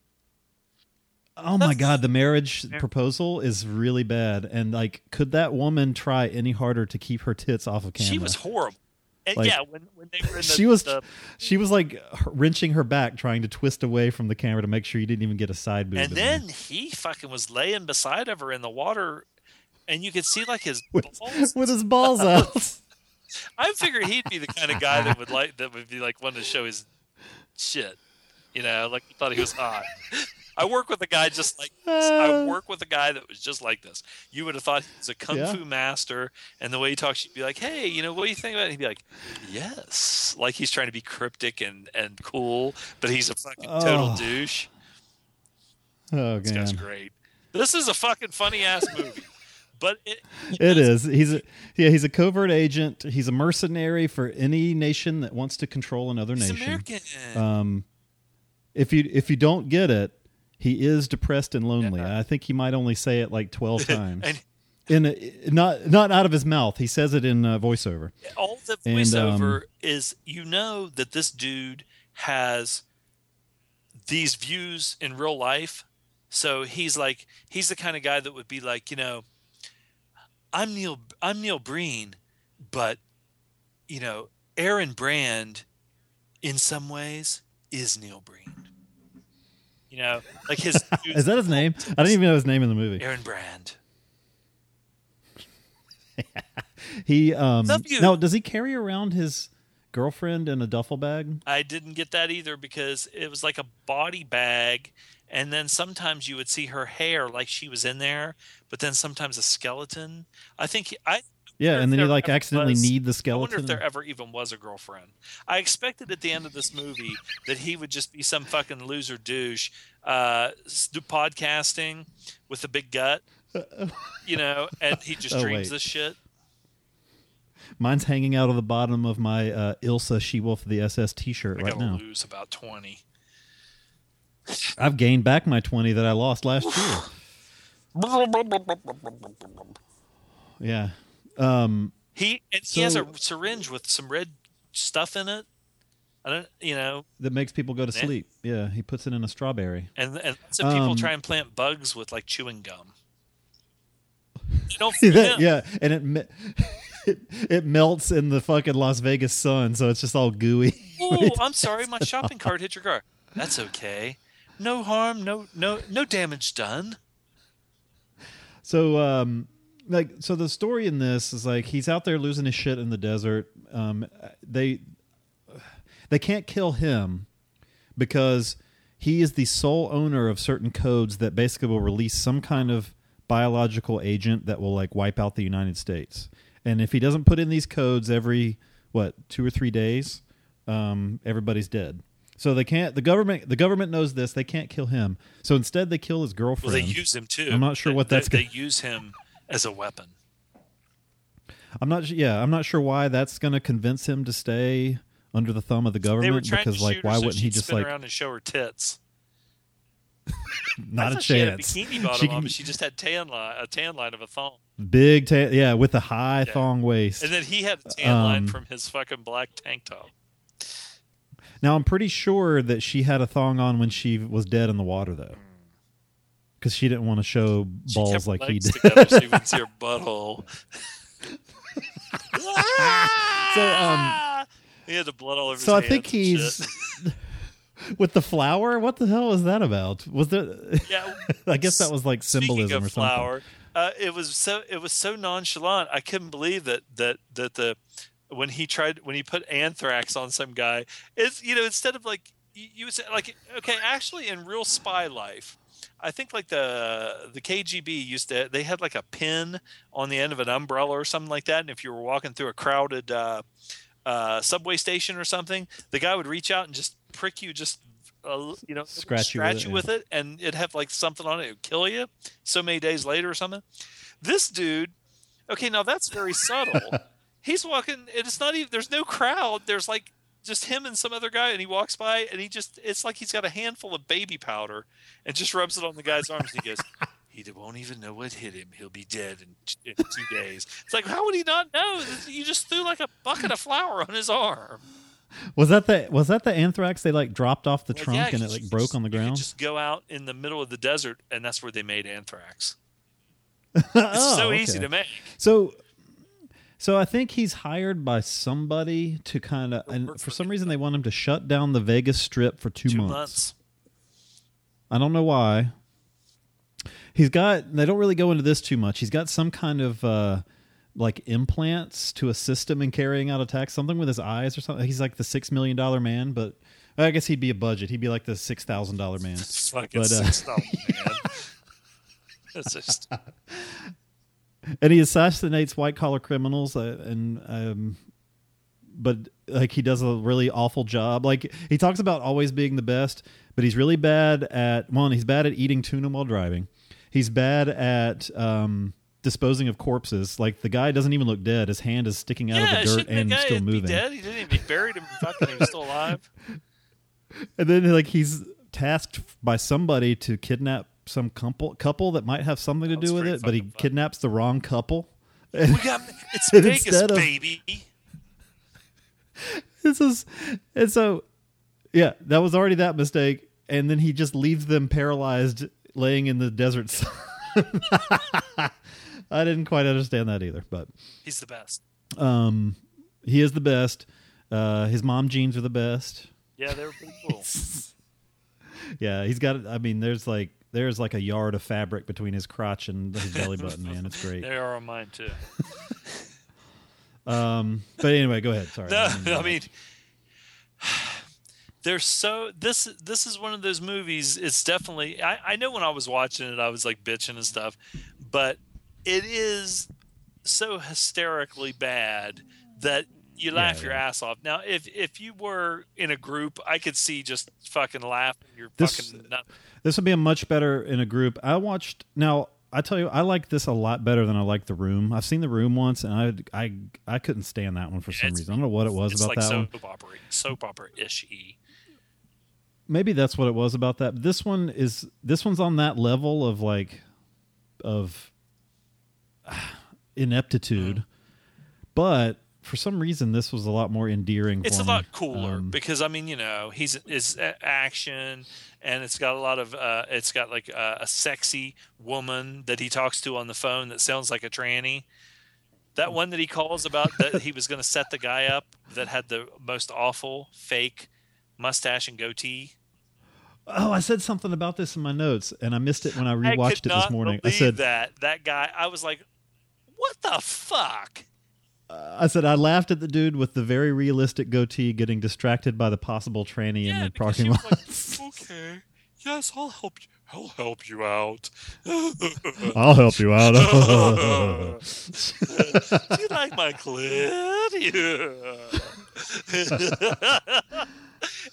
Oh my God, the marriage proposal is really bad. And like, could that woman try any harder to keep her tits off of camera? She was horrible. And like, when they were in the she was like wrenching her back, trying to twist away from the camera to make sure you didn't even get a side boob. And then he fucking was laying beside of her in the water, and you could see like his balls with his balls out. I figured he'd be the kind of guy that would be like wanting to show his shit. You know, like he thought he was hot. I work with a guy just like this. I work with a guy that was just like this. You would have thought he was a kung fu master, and the way he talks, you'd be like, hey, what do you think about it? He'd be like, yes. Like he's trying to be cryptic and cool, but he's a fucking total douche. Oh, this guy's great. This is a fucking funny-ass movie. But it is. He's a covert agent. He's a mercenary for any nation that wants to control another nation. American. If you don't get it, he is depressed and lonely. Yeah. I think he might only say it like 12 times. Not out of his mouth. He says it in voiceover. All the voiceover is, that this dude has these views in real life. So he's like, he's the kind of guy that would be like, I'm Neil Breen, but Aaron Brand in some ways is Neil Breen. Like his is that his name? I didn't even know his name in the movie. Aaron Brand. He now does he carry around his girlfriend in a duffel bag? I didn't get that either, because it was like a body bag, and then sometimes you would see her hair, like she was in there, but then sometimes a skeleton. I think and then you like accidentally need the skeleton. I wonder if there ever even was a girlfriend. I expected at the end of this movie that he would just be some fucking loser douche podcasting with a big gut, and he just dreams this shit. Mine's hanging out of the bottom of my Ilsa She-Wolf of the SS t-shirt right now. I lose about 20. I've gained back my 20 that I lost last year. Yeah. He has a syringe with some red stuff in it. That makes people go to sleep. Yeah, he puts it in a strawberry. And lots of people try and plant bugs with like chewing gum. They don't see that. Yeah, and it melts in the fucking Las Vegas sun, so it's just all gooey. Oh, I'm sorry, my shopping cart hit your car. That's okay. No harm, no damage done. So so the story in this is like he's out there losing his shit in the desert. They can't kill him because he is the sole owner of certain codes that basically will release some kind of biological agent that will like wipe out the United States. And if he doesn't put in these codes every 2 or 3 days, everybody's dead. So they can't. The government knows this. They can't kill him. So instead, they kill his girlfriend. Well, they use him too. I'm not sure what that's. They use him as a weapon. I'm not sure why that's going to convince him to stay under the thumb of the government, because like why wouldn't he just like around and show her tits? Not a chance. She had a bikini bottom on, but she just had a tan line of a thong. Big tan, yeah, with a high thong waist. And then he had a tan line from his fucking black tank top. Now I'm pretty sure that she had a thong on when she was dead in the water though. Because she didn't want to show balls like he did. Together, she would see her butthole. so He had the blood all over his hands. So I think he's with the flower. What the hell was that about? Was there? Yeah, I guess that was like symbolism or something. Speaking of flower, it was so nonchalant. I couldn't believe that when he put anthrax on some guy, it's, you know, instead of like you would say like, okay, actually in real spy life, I think like the KGB they had like a pin on the end of an umbrella or something like that, and if you were walking through a crowded subway station or something, the guy would reach out and just prick you, just scratch you with it, and it'd have like something on it, it'd kill you so many days later or something. This dude, okay, now that's very subtle. He's walking, and it's not even, there's no crowd. There's like just him and some other guy, and he walks by, and he just, it's like he's got a handful of baby powder and just rubs it on the guy's arms. And he goes, he won't even know what hit him. He'll be dead in 2 days. It's like, how would he not know? You just threw like a bucket of flour on his arm. Was that the anthrax they like dropped off the trunk and it like broke on the ground? You just go out in the middle of the desert, and that's where they made anthrax. It's easy to make. So I think he's hired by somebody to kind of, and for some reason they want him to shut down the Vegas Strip for two months. I don't know why. They don't really go into this too much. He's got some kind of like implants to assist him in carrying out attacks, something with his eyes or something. He's like the $6 million man, but I guess he'd be a budget. He'd be like the $6,000 man. It's like a $6,000 man. That's just... And he assassinates white-collar criminals, but like he does a really awful job. Like he talks about always being the best, but he's really bad at he's bad at eating tuna while driving. He's bad at disposing of corpses. Like the guy doesn't even look dead; his hand is sticking out of the dirt and he's still moving. Be dead? He didn't even be buried. He was still alive. And then like he's tasked by somebody to kidnap some couple that might have something to do with it, but he kidnaps the wrong couple. It's Vegas, baby. That was already that mistake, and then he just leaves them paralyzed, laying in the desert sun. I didn't quite understand that either, but he's the best. He is the best. His mom jeans are the best. Yeah, they were pretty cool. Yeah, he's got. I mean, there's like a yard of fabric between his crotch and his belly button, man. It's great. They are on mine too. But anyway, go ahead. Sorry. No, I mean, there's so this is one of those movies. It's definitely. I know when I was watching it, I was like bitching and stuff, but it is so hysterically bad that you laugh your ass off. Now, if you were in a group, I could see just fucking laughing. This would be a much better in a group. I tell you, I like this a lot better than I like The Room. I've seen The Room once, and I couldn't stand that one for some reason. I don't know what it was about that one. It's like soap opera-ish-y. Maybe that's what it was about that. This one's on that level of like of ineptitude, but. For some reason, this was a lot more endearing. It's a lot cooler because, I mean, you know, it's action, and it's got a lot of it's got like a sexy woman that he talks to on the phone that sounds like a tranny. That one that he calls about that he was going to set the guy up that had the most awful fake mustache and goatee. Oh, I said something about this in my notes, and I missed it when I rewatched it this morning. I said that guy. I was like, what the fuck. I said I laughed at the dude with the very realistic goatee getting distracted by the possible tranny in the parking lot. Like, okay, yes, I'll help you. I'll help you out. I'll help you out. Do you like my clit? Yeah.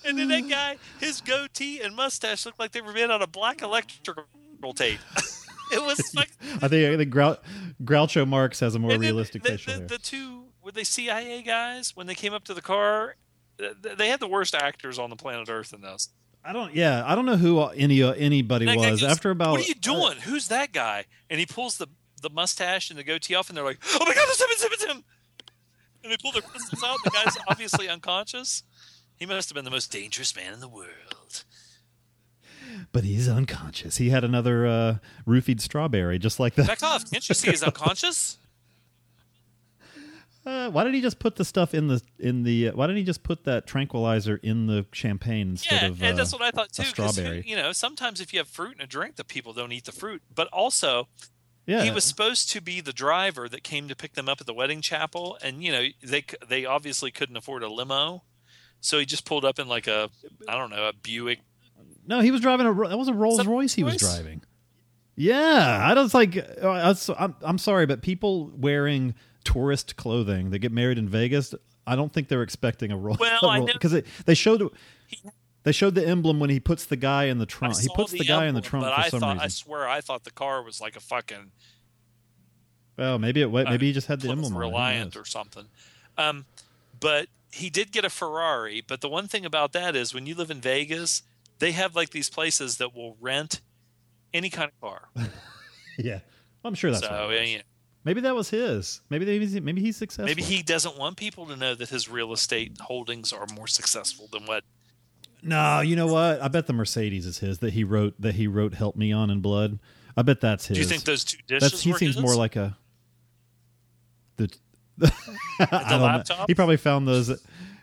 And then that guy, his goatee and mustache looked like they were made out of black electrical tape. It was like I think Groucho Marx has a more realistic facial hair. The two were they CIA guys when they came up to the car. They had the worst actors on the planet Earth in this. I don't know who anybody was. After about, what are you doing? Who's that guy? And he pulls the mustache and the goatee off, and they're like, "Oh my God, it's him!" And they pull their pistols out. The guy's obviously unconscious. He must have been the most dangerous man in the world. But he's unconscious. He had another roofied strawberry, just like that. Back off! Can't you see he's unconscious? Why didn't he just put the stuff in the? Why didn't he just put that tranquilizer in the champagne instead of and that's what I thought too. A strawberry. You know, sometimes if you have fruit in a drink, the people don't eat the fruit. But also, he was supposed to be the driver that came to pick them up at the wedding chapel, and you know they obviously couldn't afford a limo, so he just pulled up in like a Buick. No, he was driving that was a Rolls Royce. He was driving. Yeah, I was like, I'm sorry, but people wearing tourist clothing that get married in Vegas, I don't think they're expecting a Rolls. Well, I know because they showed the emblem when he puts the guy in the trunk. He puts the guy in the trunk for some reason. I swear, I thought the car was like a fucking. Well, maybe he just had the emblem. Reliant or something, but he did get a Ferrari. But the one thing about that is when you live in Vegas, they have like these places that will rent any kind of car. Yeah, I'm sure that's so. Yeah. Maybe that was his. Maybe he's successful. Maybe he doesn't want people to know that his real estate holdings are more successful than what. No, you know what? I bet the Mercedes is his that he wrote "Help Me" on in blood. I bet that's his. Do you think those two dishes? He seems his? More like a. The laptop. Know. He probably found those at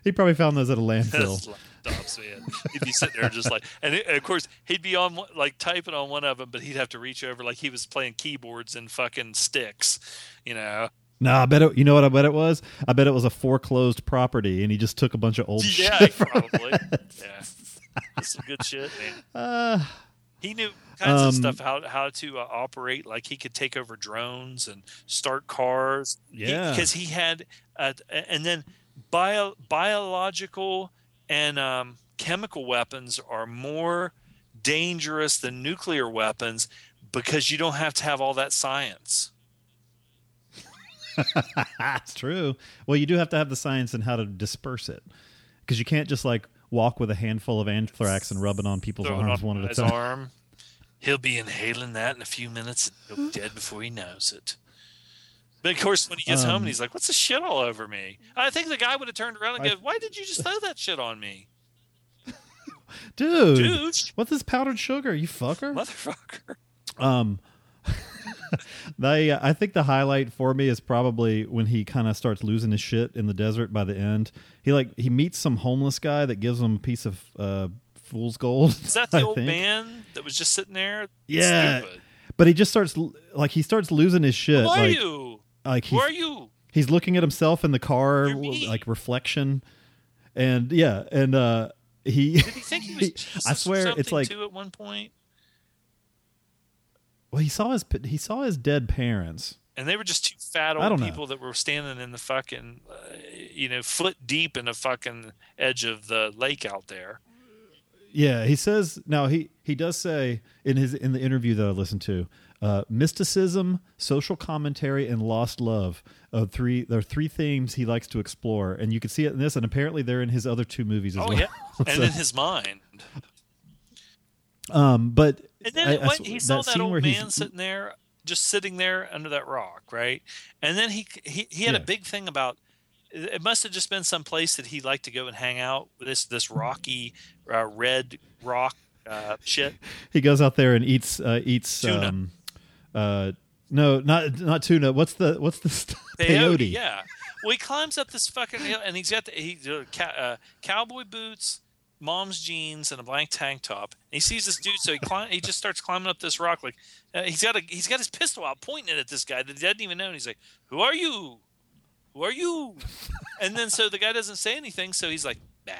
a landfill. Man. He'd be sitting there just like, and of course he'd be on like typing on one of them, but he'd have to reach over like he was playing keyboards and fucking sticks, you know. No, I bet it. You know what I bet it was? I bet it was a foreclosed property, and he just took a bunch of old shit. Yeah, probably. Yeah, that's some good shit, man. He knew kinds of stuff how to operate. Like he could take over drones and start cars. Yeah, because he had and then biological. And chemical weapons are more dangerous than nuclear weapons because you don't have to have all that science. That's true. Well, you do have to have the science and how to disperse it because you can't just like walk with a handful of anthrax and rub it on people's arms one at a time. He'll be inhaling that in a few minutes and he'll be dead before he knows it. But, of course, when he gets home and he's like, what's the shit all over me? I think the guy would have turned around and go, why did you just throw that shit on me? Dude, what's this powdered sugar, you fucker? Motherfucker. I think the highlight for me is probably when he kind of starts losing his shit in the desert by the end. He meets some homeless guy that gives him a piece of fool's gold. Is that the old man that was just sitting there? Yeah. Stupid. But he just starts losing his shit. Who are you? Who are you? He's looking at himself in the car, like reflection, and yeah, and he. Did he think he was? I swear, it's like two at one point. Well, he saw his dead parents, and they were just two fat old people that were standing in the fucking, foot deep in the fucking edge of the lake out there. Yeah, he says. Now he does say in the interview that I listened to. Mysticism, social commentary, and lost love. There are three themes he likes to explore, and you can see it in this. And apparently, they're in his other two movies as well. Yeah, so, and in his mind. But and then he saw that old man sitting there, just sitting there under that rock, right? And then he had a big thing about. It must have just been some place that he liked to go and hang out. This rocky, red rock shit. He goes out there and eats tuna. No, not tuna. What's the peyote? Yeah. Well, he climbs up this fucking hill and he's got cowboy boots, mom's jeans, and a blank tank top. And he sees this dude, so he just starts climbing up this rock. Like he's got his pistol out, pointing it at this guy that he doesn't even know. And he's like, "Who are you? Who are you?" And then so the guy doesn't say anything. So he's like. Nah.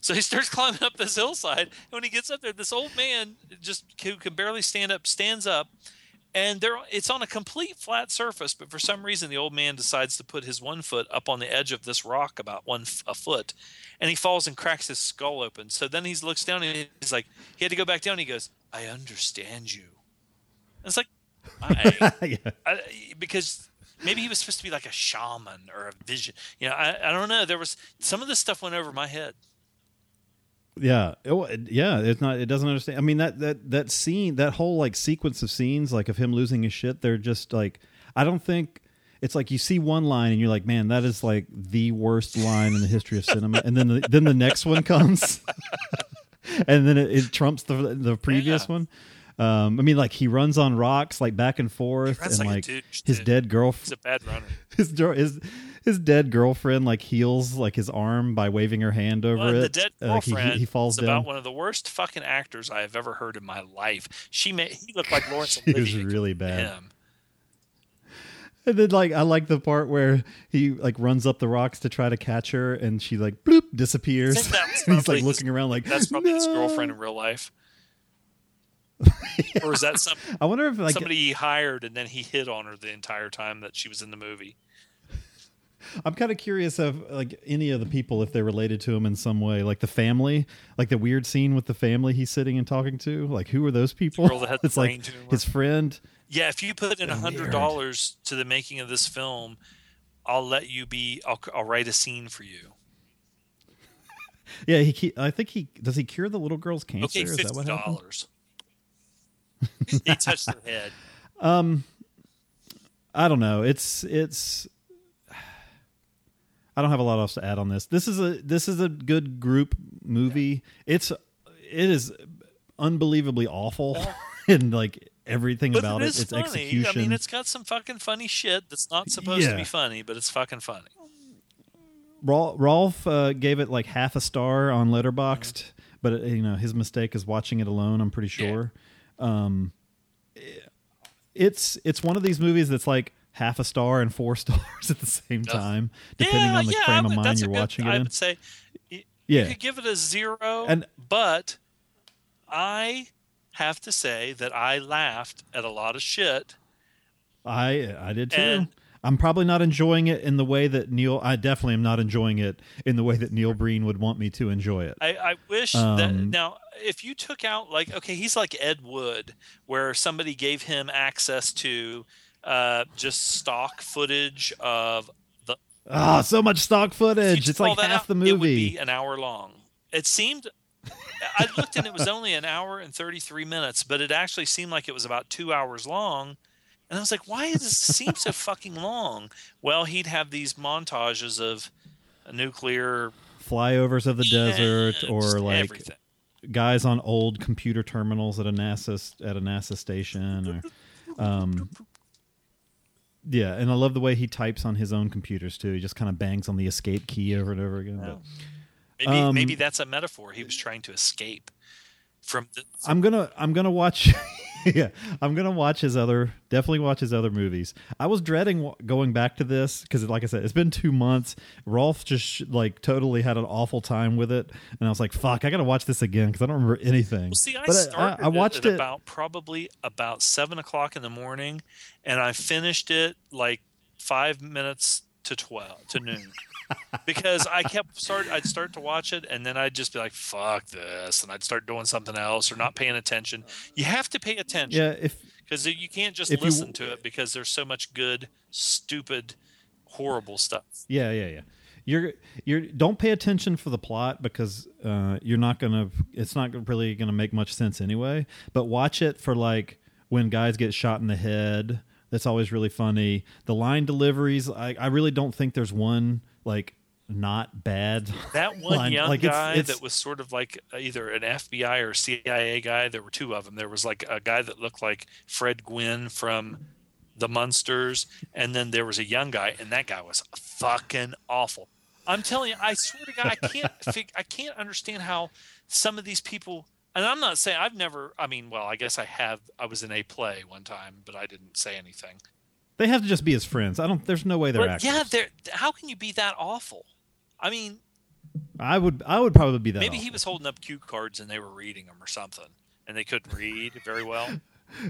So he starts climbing up this hillside, and when he gets up there, this old man just who can barely stand up stands up, and it's on a complete flat surface. But for some reason, the old man decides to put his one foot up on the edge of this rock about a foot, and he falls and cracks his skull open. So then he looks down and he's like, he had to go back down. And he goes, "I understand you." And it's like, because. Maybe he was supposed to be like a shaman or a vision. I don't know. There was some of this stuff went over my head. Yeah. It's not. It doesn't understand. I mean, that scene, that whole like sequence of scenes, like of him losing his shit. They're just like, I don't think it's like you see one line and you're like, man, that is like the worst line in the history of cinema. And then the next one comes, and then it trumps the previous one. I mean, like he runs on rocks, like back and forth, and like his dead girlfriend. He's a bad runner. his his dead girlfriend like heals like his arm by waving her hand over it. The dead girlfriend he falls is about one of the worst fucking actors I have ever heard in my life. He looked like Laurence Olivier. She was really bad. And then, like, I like the part where he like runs up the rocks to try to catch her, and she like bloop disappears. And he's like looking around, like that's probably his girlfriend in real life. Yeah. Or is that something? I wonder if like, somebody he hired and then he hit on her the entire time that she was in the movie. I'm kind of curious of like any of the people if they're related to him in some way, like the family, like the weird scene with the family he's sitting and talking to. Like, who are those people? The girl that had it's like tumor. His friend. Yeah, if you put in $100 to the making of this film, I'll write a scene for you. Yeah, does he cure the little girl's cancer? Okay, $50. Is that what happened? He touched her head. I don't know. It's I don't have a lot else to add on this. This is a good group movie. Yeah. It is unbelievably awful and like everything but about it. It's funny. Execution. I mean, it's got some fucking funny shit that's not supposed to be funny, but it's fucking funny. Rolf gave it like half a star on Letterboxd, but it, you know, his mistake is watching it alone. I'm pretty sure. Yeah. It's one of these movies that's like half a star and 4 stars at the same time, depending on the frame of mind you're watching it in. I would say you could give it a 0, but I have to say that I laughed at a lot of shit. I did too. And I'm probably not enjoying it in the way that I definitely am not enjoying it in the way that Neil Breen would want me to enjoy it. I wish that now if you took out like, okay, he's like Ed Wood where somebody gave him access to just stock footage of the. Oh, so much stock footage. It's like half the movie. It would be an hour long. It seemed, I looked and it was only an hour and 33 minutes, but it actually seemed like it was about 2 hours long. And I was like, why does this seem so fucking long? Well, he'd have these montages of nuclear flyovers of the desert or like everything. Guys on old computer terminals at a NASA station. Or, yeah, and I love the way he types on his own computers, too. He just kind of bangs on the escape key over and over again. Wow. But, maybe that's a metaphor. He was trying to escape from... I'm gonna watch... Yeah, I'm going to watch his other movies. I was dreading going back to this because, like I said, it's been 2 months. Rolf just totally had an awful time with it. And I was like, fuck, I got to watch this again because I don't remember anything. Well, see, I watched it about 7 o'clock in the morning, and I finished it like 5 minutes to noon. Because I'd start to watch it, and then I'd just be like, "Fuck this," and I'd start doing something else or not paying attention. You have to pay attention, because you can't just listen to it because there's so much good, stupid, horrible stuff. Yeah. You don't pay attention for the plot because you're not gonna. It's not really gonna make much sense anyway. But watch it for like when guys get shot in the head. That's always really funny. The line deliveries. I really don't think there's one. Like not bad. That one line. Young like guy that was sort of like either an FBI or CIA guy. There were 2 of them. There was like a guy that looked like Fred Gwynn from the Munsters, and then there was a young guy, and that guy was fucking awful. I'm telling you, I swear to God, I can't understand how some of these people. And I'm not saying I've never. I mean, well, I guess I have. I was in a play one time, but I didn't say anything. They have to just be his friends. There's no way they're actors. Yeah, how can you be that awful? I mean, I would probably be that. Maybe awful. He was holding up cue cards and they were reading them or something, and they couldn't read very well.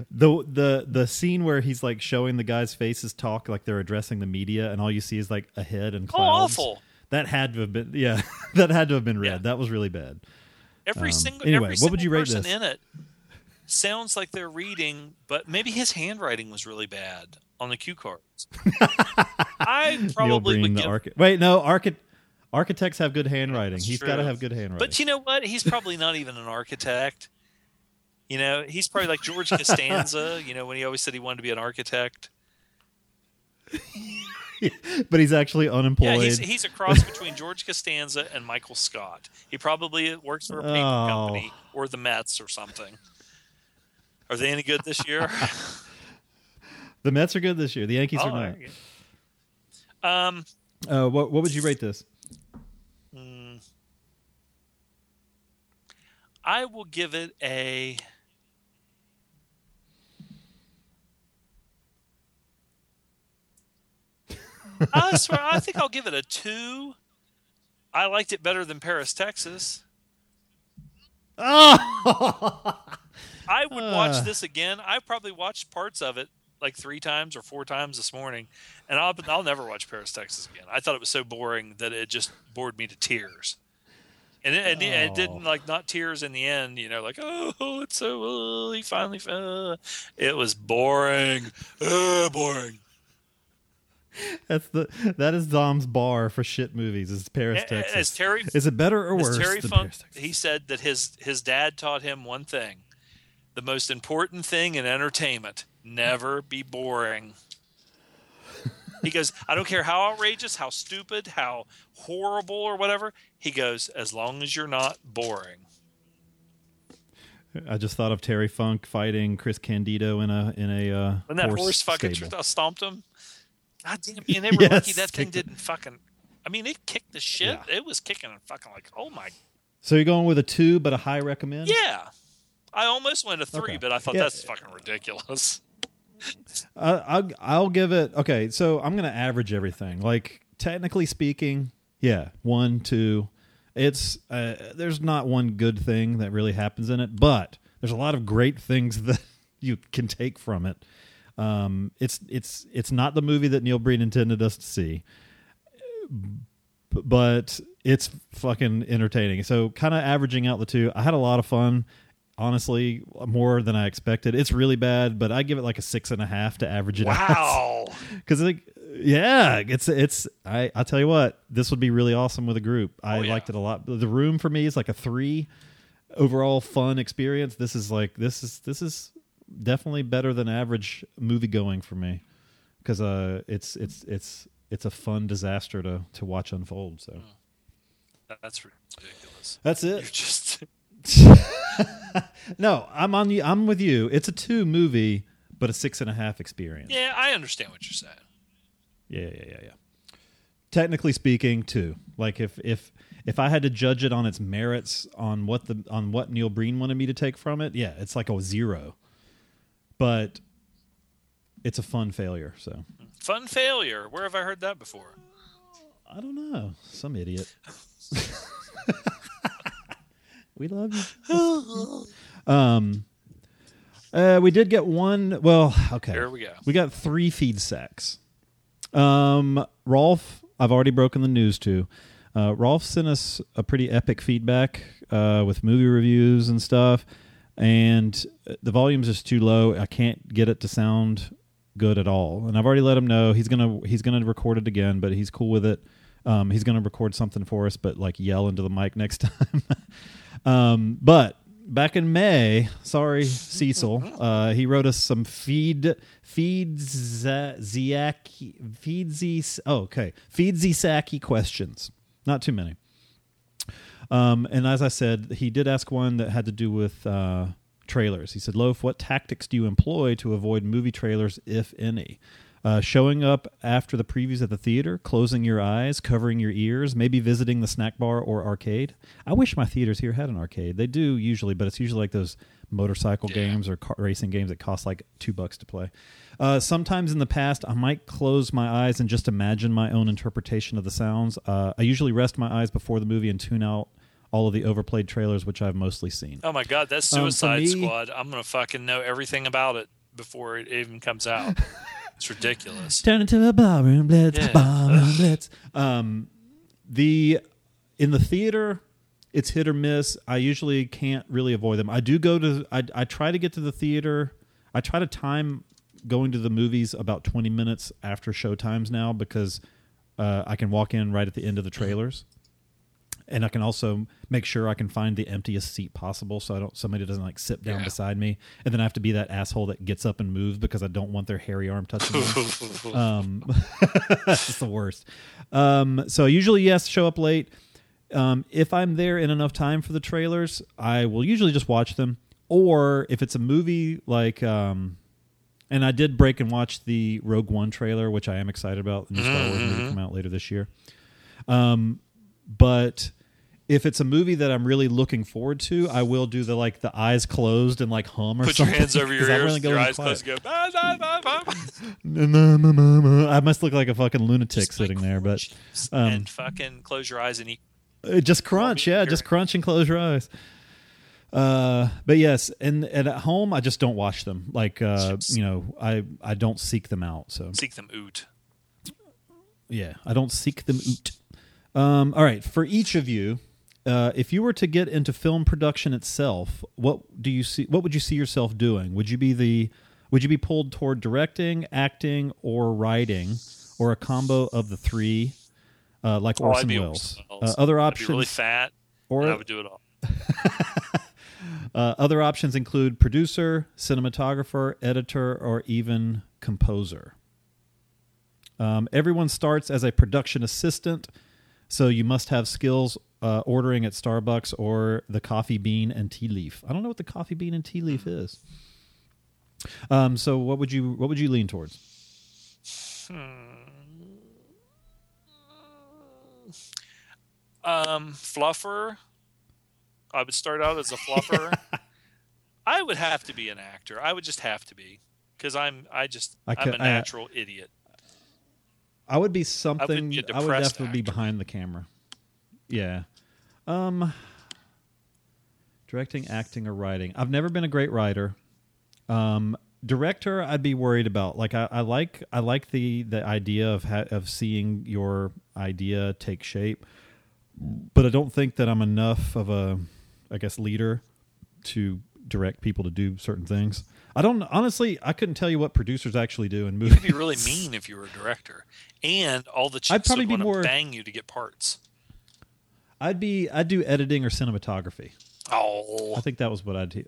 The scene where he's like showing the guys' faces talk like they're addressing the media, and all you see is like a head and clouds. Oh, awful! That had to have been that had to have been read. Yeah. That was really bad. What would you rate this? In it sounds like they're reading, but maybe his handwriting was really bad. On the cue cards. I probably would give... Architects have good handwriting. He's got to have good handwriting. But you know what? He's probably not even an architect. You know, he's probably like George Costanza, you know, when he always said he wanted to be an architect. But he's actually unemployed. Yeah, he's a cross between George Costanza and Michael Scott. He probably works for a paper company or the Mets or something. Are they any good this year? The Mets are good this year. The Yankees are not. What would you rate this? I will give it a... I swear, I think I'll give it a 2. I liked it better than Paris, Texas. Oh! I would watch this again. I probably watched parts of it like 3 times or 4 times this morning, and I'll never watch Paris, Texas again. I thought it was so boring that it just bored me to tears. And it didn't, like, not tears in the end, you know, like, oh, it's so, he finally, it was boring. Boring. That is Dom's bar for shit movies. Is Paris, Texas. Is it better or worse? Terry Funk, he said that his dad taught him one thing: the most important thing in entertainment, never be boring. He goes, I don't care how outrageous, how stupid, how horrible, or whatever. He goes, as long as you're not boring. I just thought of Terry Funk fighting Chris Candido in a when that horse fucking stomped him. God damn it, man, they were lucky that thing didn't fucking... I mean, it kicked the shit. Yeah. It was kicking and fucking like, oh my... So you're going with a 2, but a high recommend? Yeah. I almost went a 3, but I thought that's fucking ridiculous. I'll give it... Okay, so I'm going to average everything. Like, technically speaking, 1, 2... It's... there's not one good thing that really happens in it, but there's a lot of great things that you can take from it. It's not the movie that Neil Breen intended us to see, but it's fucking entertaining. So kind of averaging out the 2, I had a lot of fun, honestly, more than I expected. It's really bad, but I give it like a 6.5 to average it out. Wow. Cause I'll tell you what, this would be really awesome with a group. I liked it a lot. The Room for me is like a 3 overall fun experience. This is definitely better than average movie going for me, because it's a fun disaster to watch unfold. So that's ridiculous. That's it. You're just no. I'm with you. It's a 2 movie, but a 6.5 experience. Yeah, I understand what you're saying. Yeah. Technically speaking, 2. Like if I had to judge it on its merits, on what Neil Breen wanted me to take from it, it's like a 0. But it's a fun failure. So fun failure. Where have I heard that before? I don't know. Some idiot. We love you. We did get one. Well, okay. Here we go. We got 3 feed sacks. Rolf, I've already broken the news to. Rolf sent us a pretty epic feedback with movie reviews and stuff. And the volume's just too low. I can't get it to sound good at all. And I've already let him know he's gonna record it again, but he's cool with it. He's gonna record something for us, but like yell into the mic next time. But back in May, sorry Cecil, he wrote us some feedsy questions. Not too many. And as I said, he did ask one that had to do with trailers. He said, Loaf, what tactics do you employ to avoid movie trailers, if any? Showing up after the previews at the theater, closing your eyes, covering your ears, maybe visiting the snack bar or arcade. I wish my theaters here had an arcade. They do usually, but it's usually like those motorcycle games or racing games that cost like $2 to play. Sometimes in the past, I might close my eyes and just imagine my own interpretation of the sounds. I usually rest my eyes before the movie and tune out all of the overplayed trailers, which I've mostly seen. Oh my God, that's Suicide Squad. I'm going to fucking know everything about it before it even comes out. It's ridiculous. Turn into a ballroom blitz, ballroom blitz. In the theater, it's hit or miss. I usually can't really avoid them. I do go to... I try to get to the theater. I try to time going to the movies about 20 minutes after show times now, because I can walk in right at the end of the trailers. And I can also make sure I can find the emptiest seat possible, so somebody doesn't like sit down beside me, and then I have to be that asshole that gets up and moves because I don't want their hairy arm touching me. It's the worst. So usually, yes, show up late. If I'm there in enough time for the trailers, I will usually just watch them. Or if it's a movie like And I did break and watch the Rogue One trailer, which I am excited about. The new Star Wars movie come out later this year. But if it's a movie that I'm really looking forward to, I will do the like the eyes closed and like hum or something. Put your hands over your ears, your eyes closed, and go. I must look like a fucking lunatic sitting there, but and fucking close your eyes and eat. Just crunch, yeah, just crunch and close your eyes. But yes, and at home I just don't watch them. Like you know, I don't seek them out. So seek them out. Yeah, I don't seek them out. All right, for each of you. If you were to get into film production itself, what would you see yourself doing? Would you be pulled toward directing, acting, or writing, or a combo of the three? Like Orson Welles. Other options. I'd be really fat, and I would do it all. Other options include producer, cinematographer, editor, or even composer. Everyone starts as a production assistant, so you must have skills. Ordering at Starbucks or the coffee bean and tea leaf. I don't know what the coffee bean and tea leaf is. So what would you lean towards? Fluffer. I would start out as a fluffer. I would have to be an actor. I would just have to be because I'm a natural idiot. I would be something. I would definitely be behind the camera. Yeah. Directing, acting, or writing. I've never been a great writer. Director, I'd be worried about. Like I like the idea of seeing your idea take shape, but I don't think that I'm enough of a, I guess, leader to direct people to do certain things. I don't honestly. I couldn't tell you what producers actually do in movies. You'd be really mean if you were a director, and all the chicks would want to bang you to get parts. I'd do editing or cinematography. Oh, I think that was what I'd do.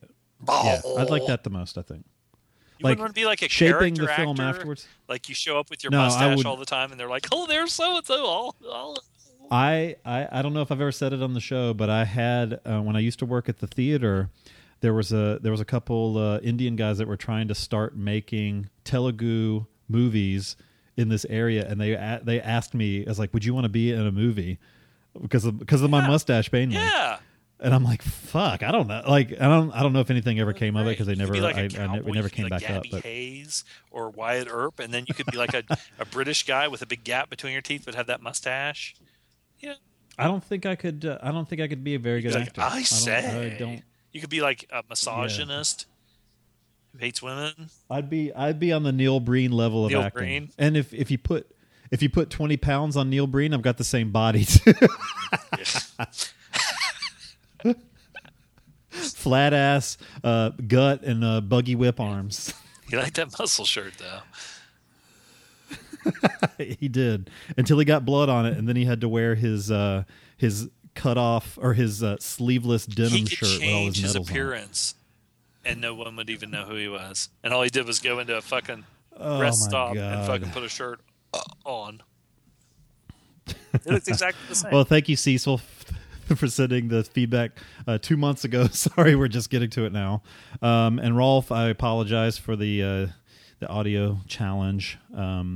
Yeah, I'd like that the most. I think you wouldn't want to be like a shaping the film actor, afterwards. Like you show up with your mustache all the time, and they're like, "Oh, there's so and so." I don't know if I've ever said it on the show, but I had when I used to work at the theater, there was a couple Indian guys that were trying to start making Telugu movies in this area, and they asked me, I was like, "Would you want to be in a movie?" Because of my mustache mainly. Yeah. And I'm like, fuck, I don't know. Like, I don't know if anything ever came of it because they never, like we never came back Gabby up. But Hayes or Wyatt Earp, and then you could be like a British guy with a big gap between your teeth, but have that mustache. Yeah. I don't think I could. I don't think I could be a very good actor. Like, I don't. You could be like a misogynist who hates women. I'd be on the Neil Breen level of acting. And if you put 20 pounds on Neil Breen, I've got the same body. Flat ass, gut, and buggy whip arms. He liked that muscle shirt, though. He did. Until he got blood on it, and then he had to wear his cut off or his sleeveless denim shirt with all his medals on. He could change his appearance, and no one would even know who he was. And all he did was go into a fucking rest stop and fucking put a shirt on. It looks exactly the same. Well, thank you, Cecil, for sending the feedback 2 months ago. Sorry, we're just getting to it now. And Rolf, I apologize for the audio challenge. I'm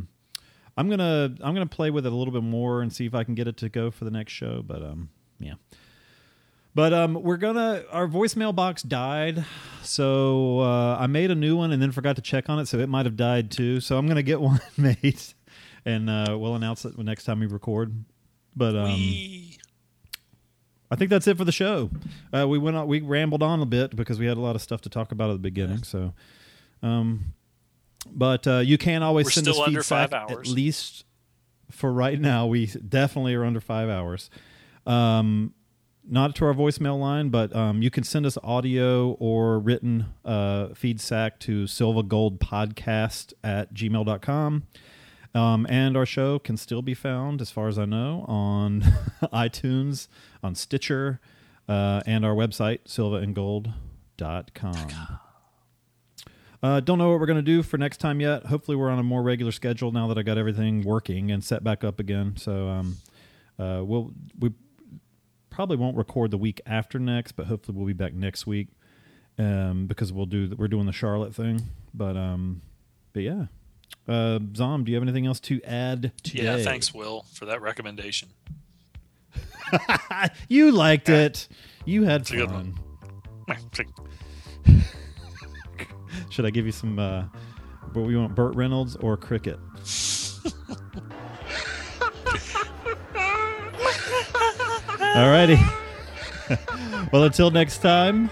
gonna play with it a little bit more and see if I can get it to go for the next show. But yeah. But our voicemail box died, so I made a new one and then forgot to check on it, so it might have died too. So I'm gonna get one made. And we'll announce it next time we record. But I think that's it for the show. We rambled on a bit because we had a lot of stuff to talk about at the beginning. Yeah. So, but you can always send us feedback. At least for right now, we definitely are under 5 hours. Not to our voicemail line, but you can send us audio or written feedback to silvagoldpodcast@gmail.com. And our show can still be found, as far as I know, on iTunes, on Stitcher, and our website, silvaandgold.com. Don't know what we're going to do for next time yet. Hopefully we're on a more regular schedule now that I got everything working and set back up again. So we probably won't record the week after next, but hopefully we'll be back next week because we're doing the Charlotte thing. But But yeah. Zom, do you have anything else to add today? Yeah, thanks, Will, for that recommendation. You liked it. You had fun. Should I give you some, what we want, Burt Reynolds or Cricket? Alrighty. Well, until next time,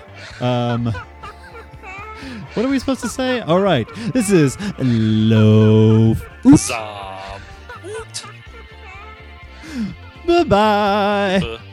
what are we supposed to say? All right. This is Loaf. Zom. Bye-bye.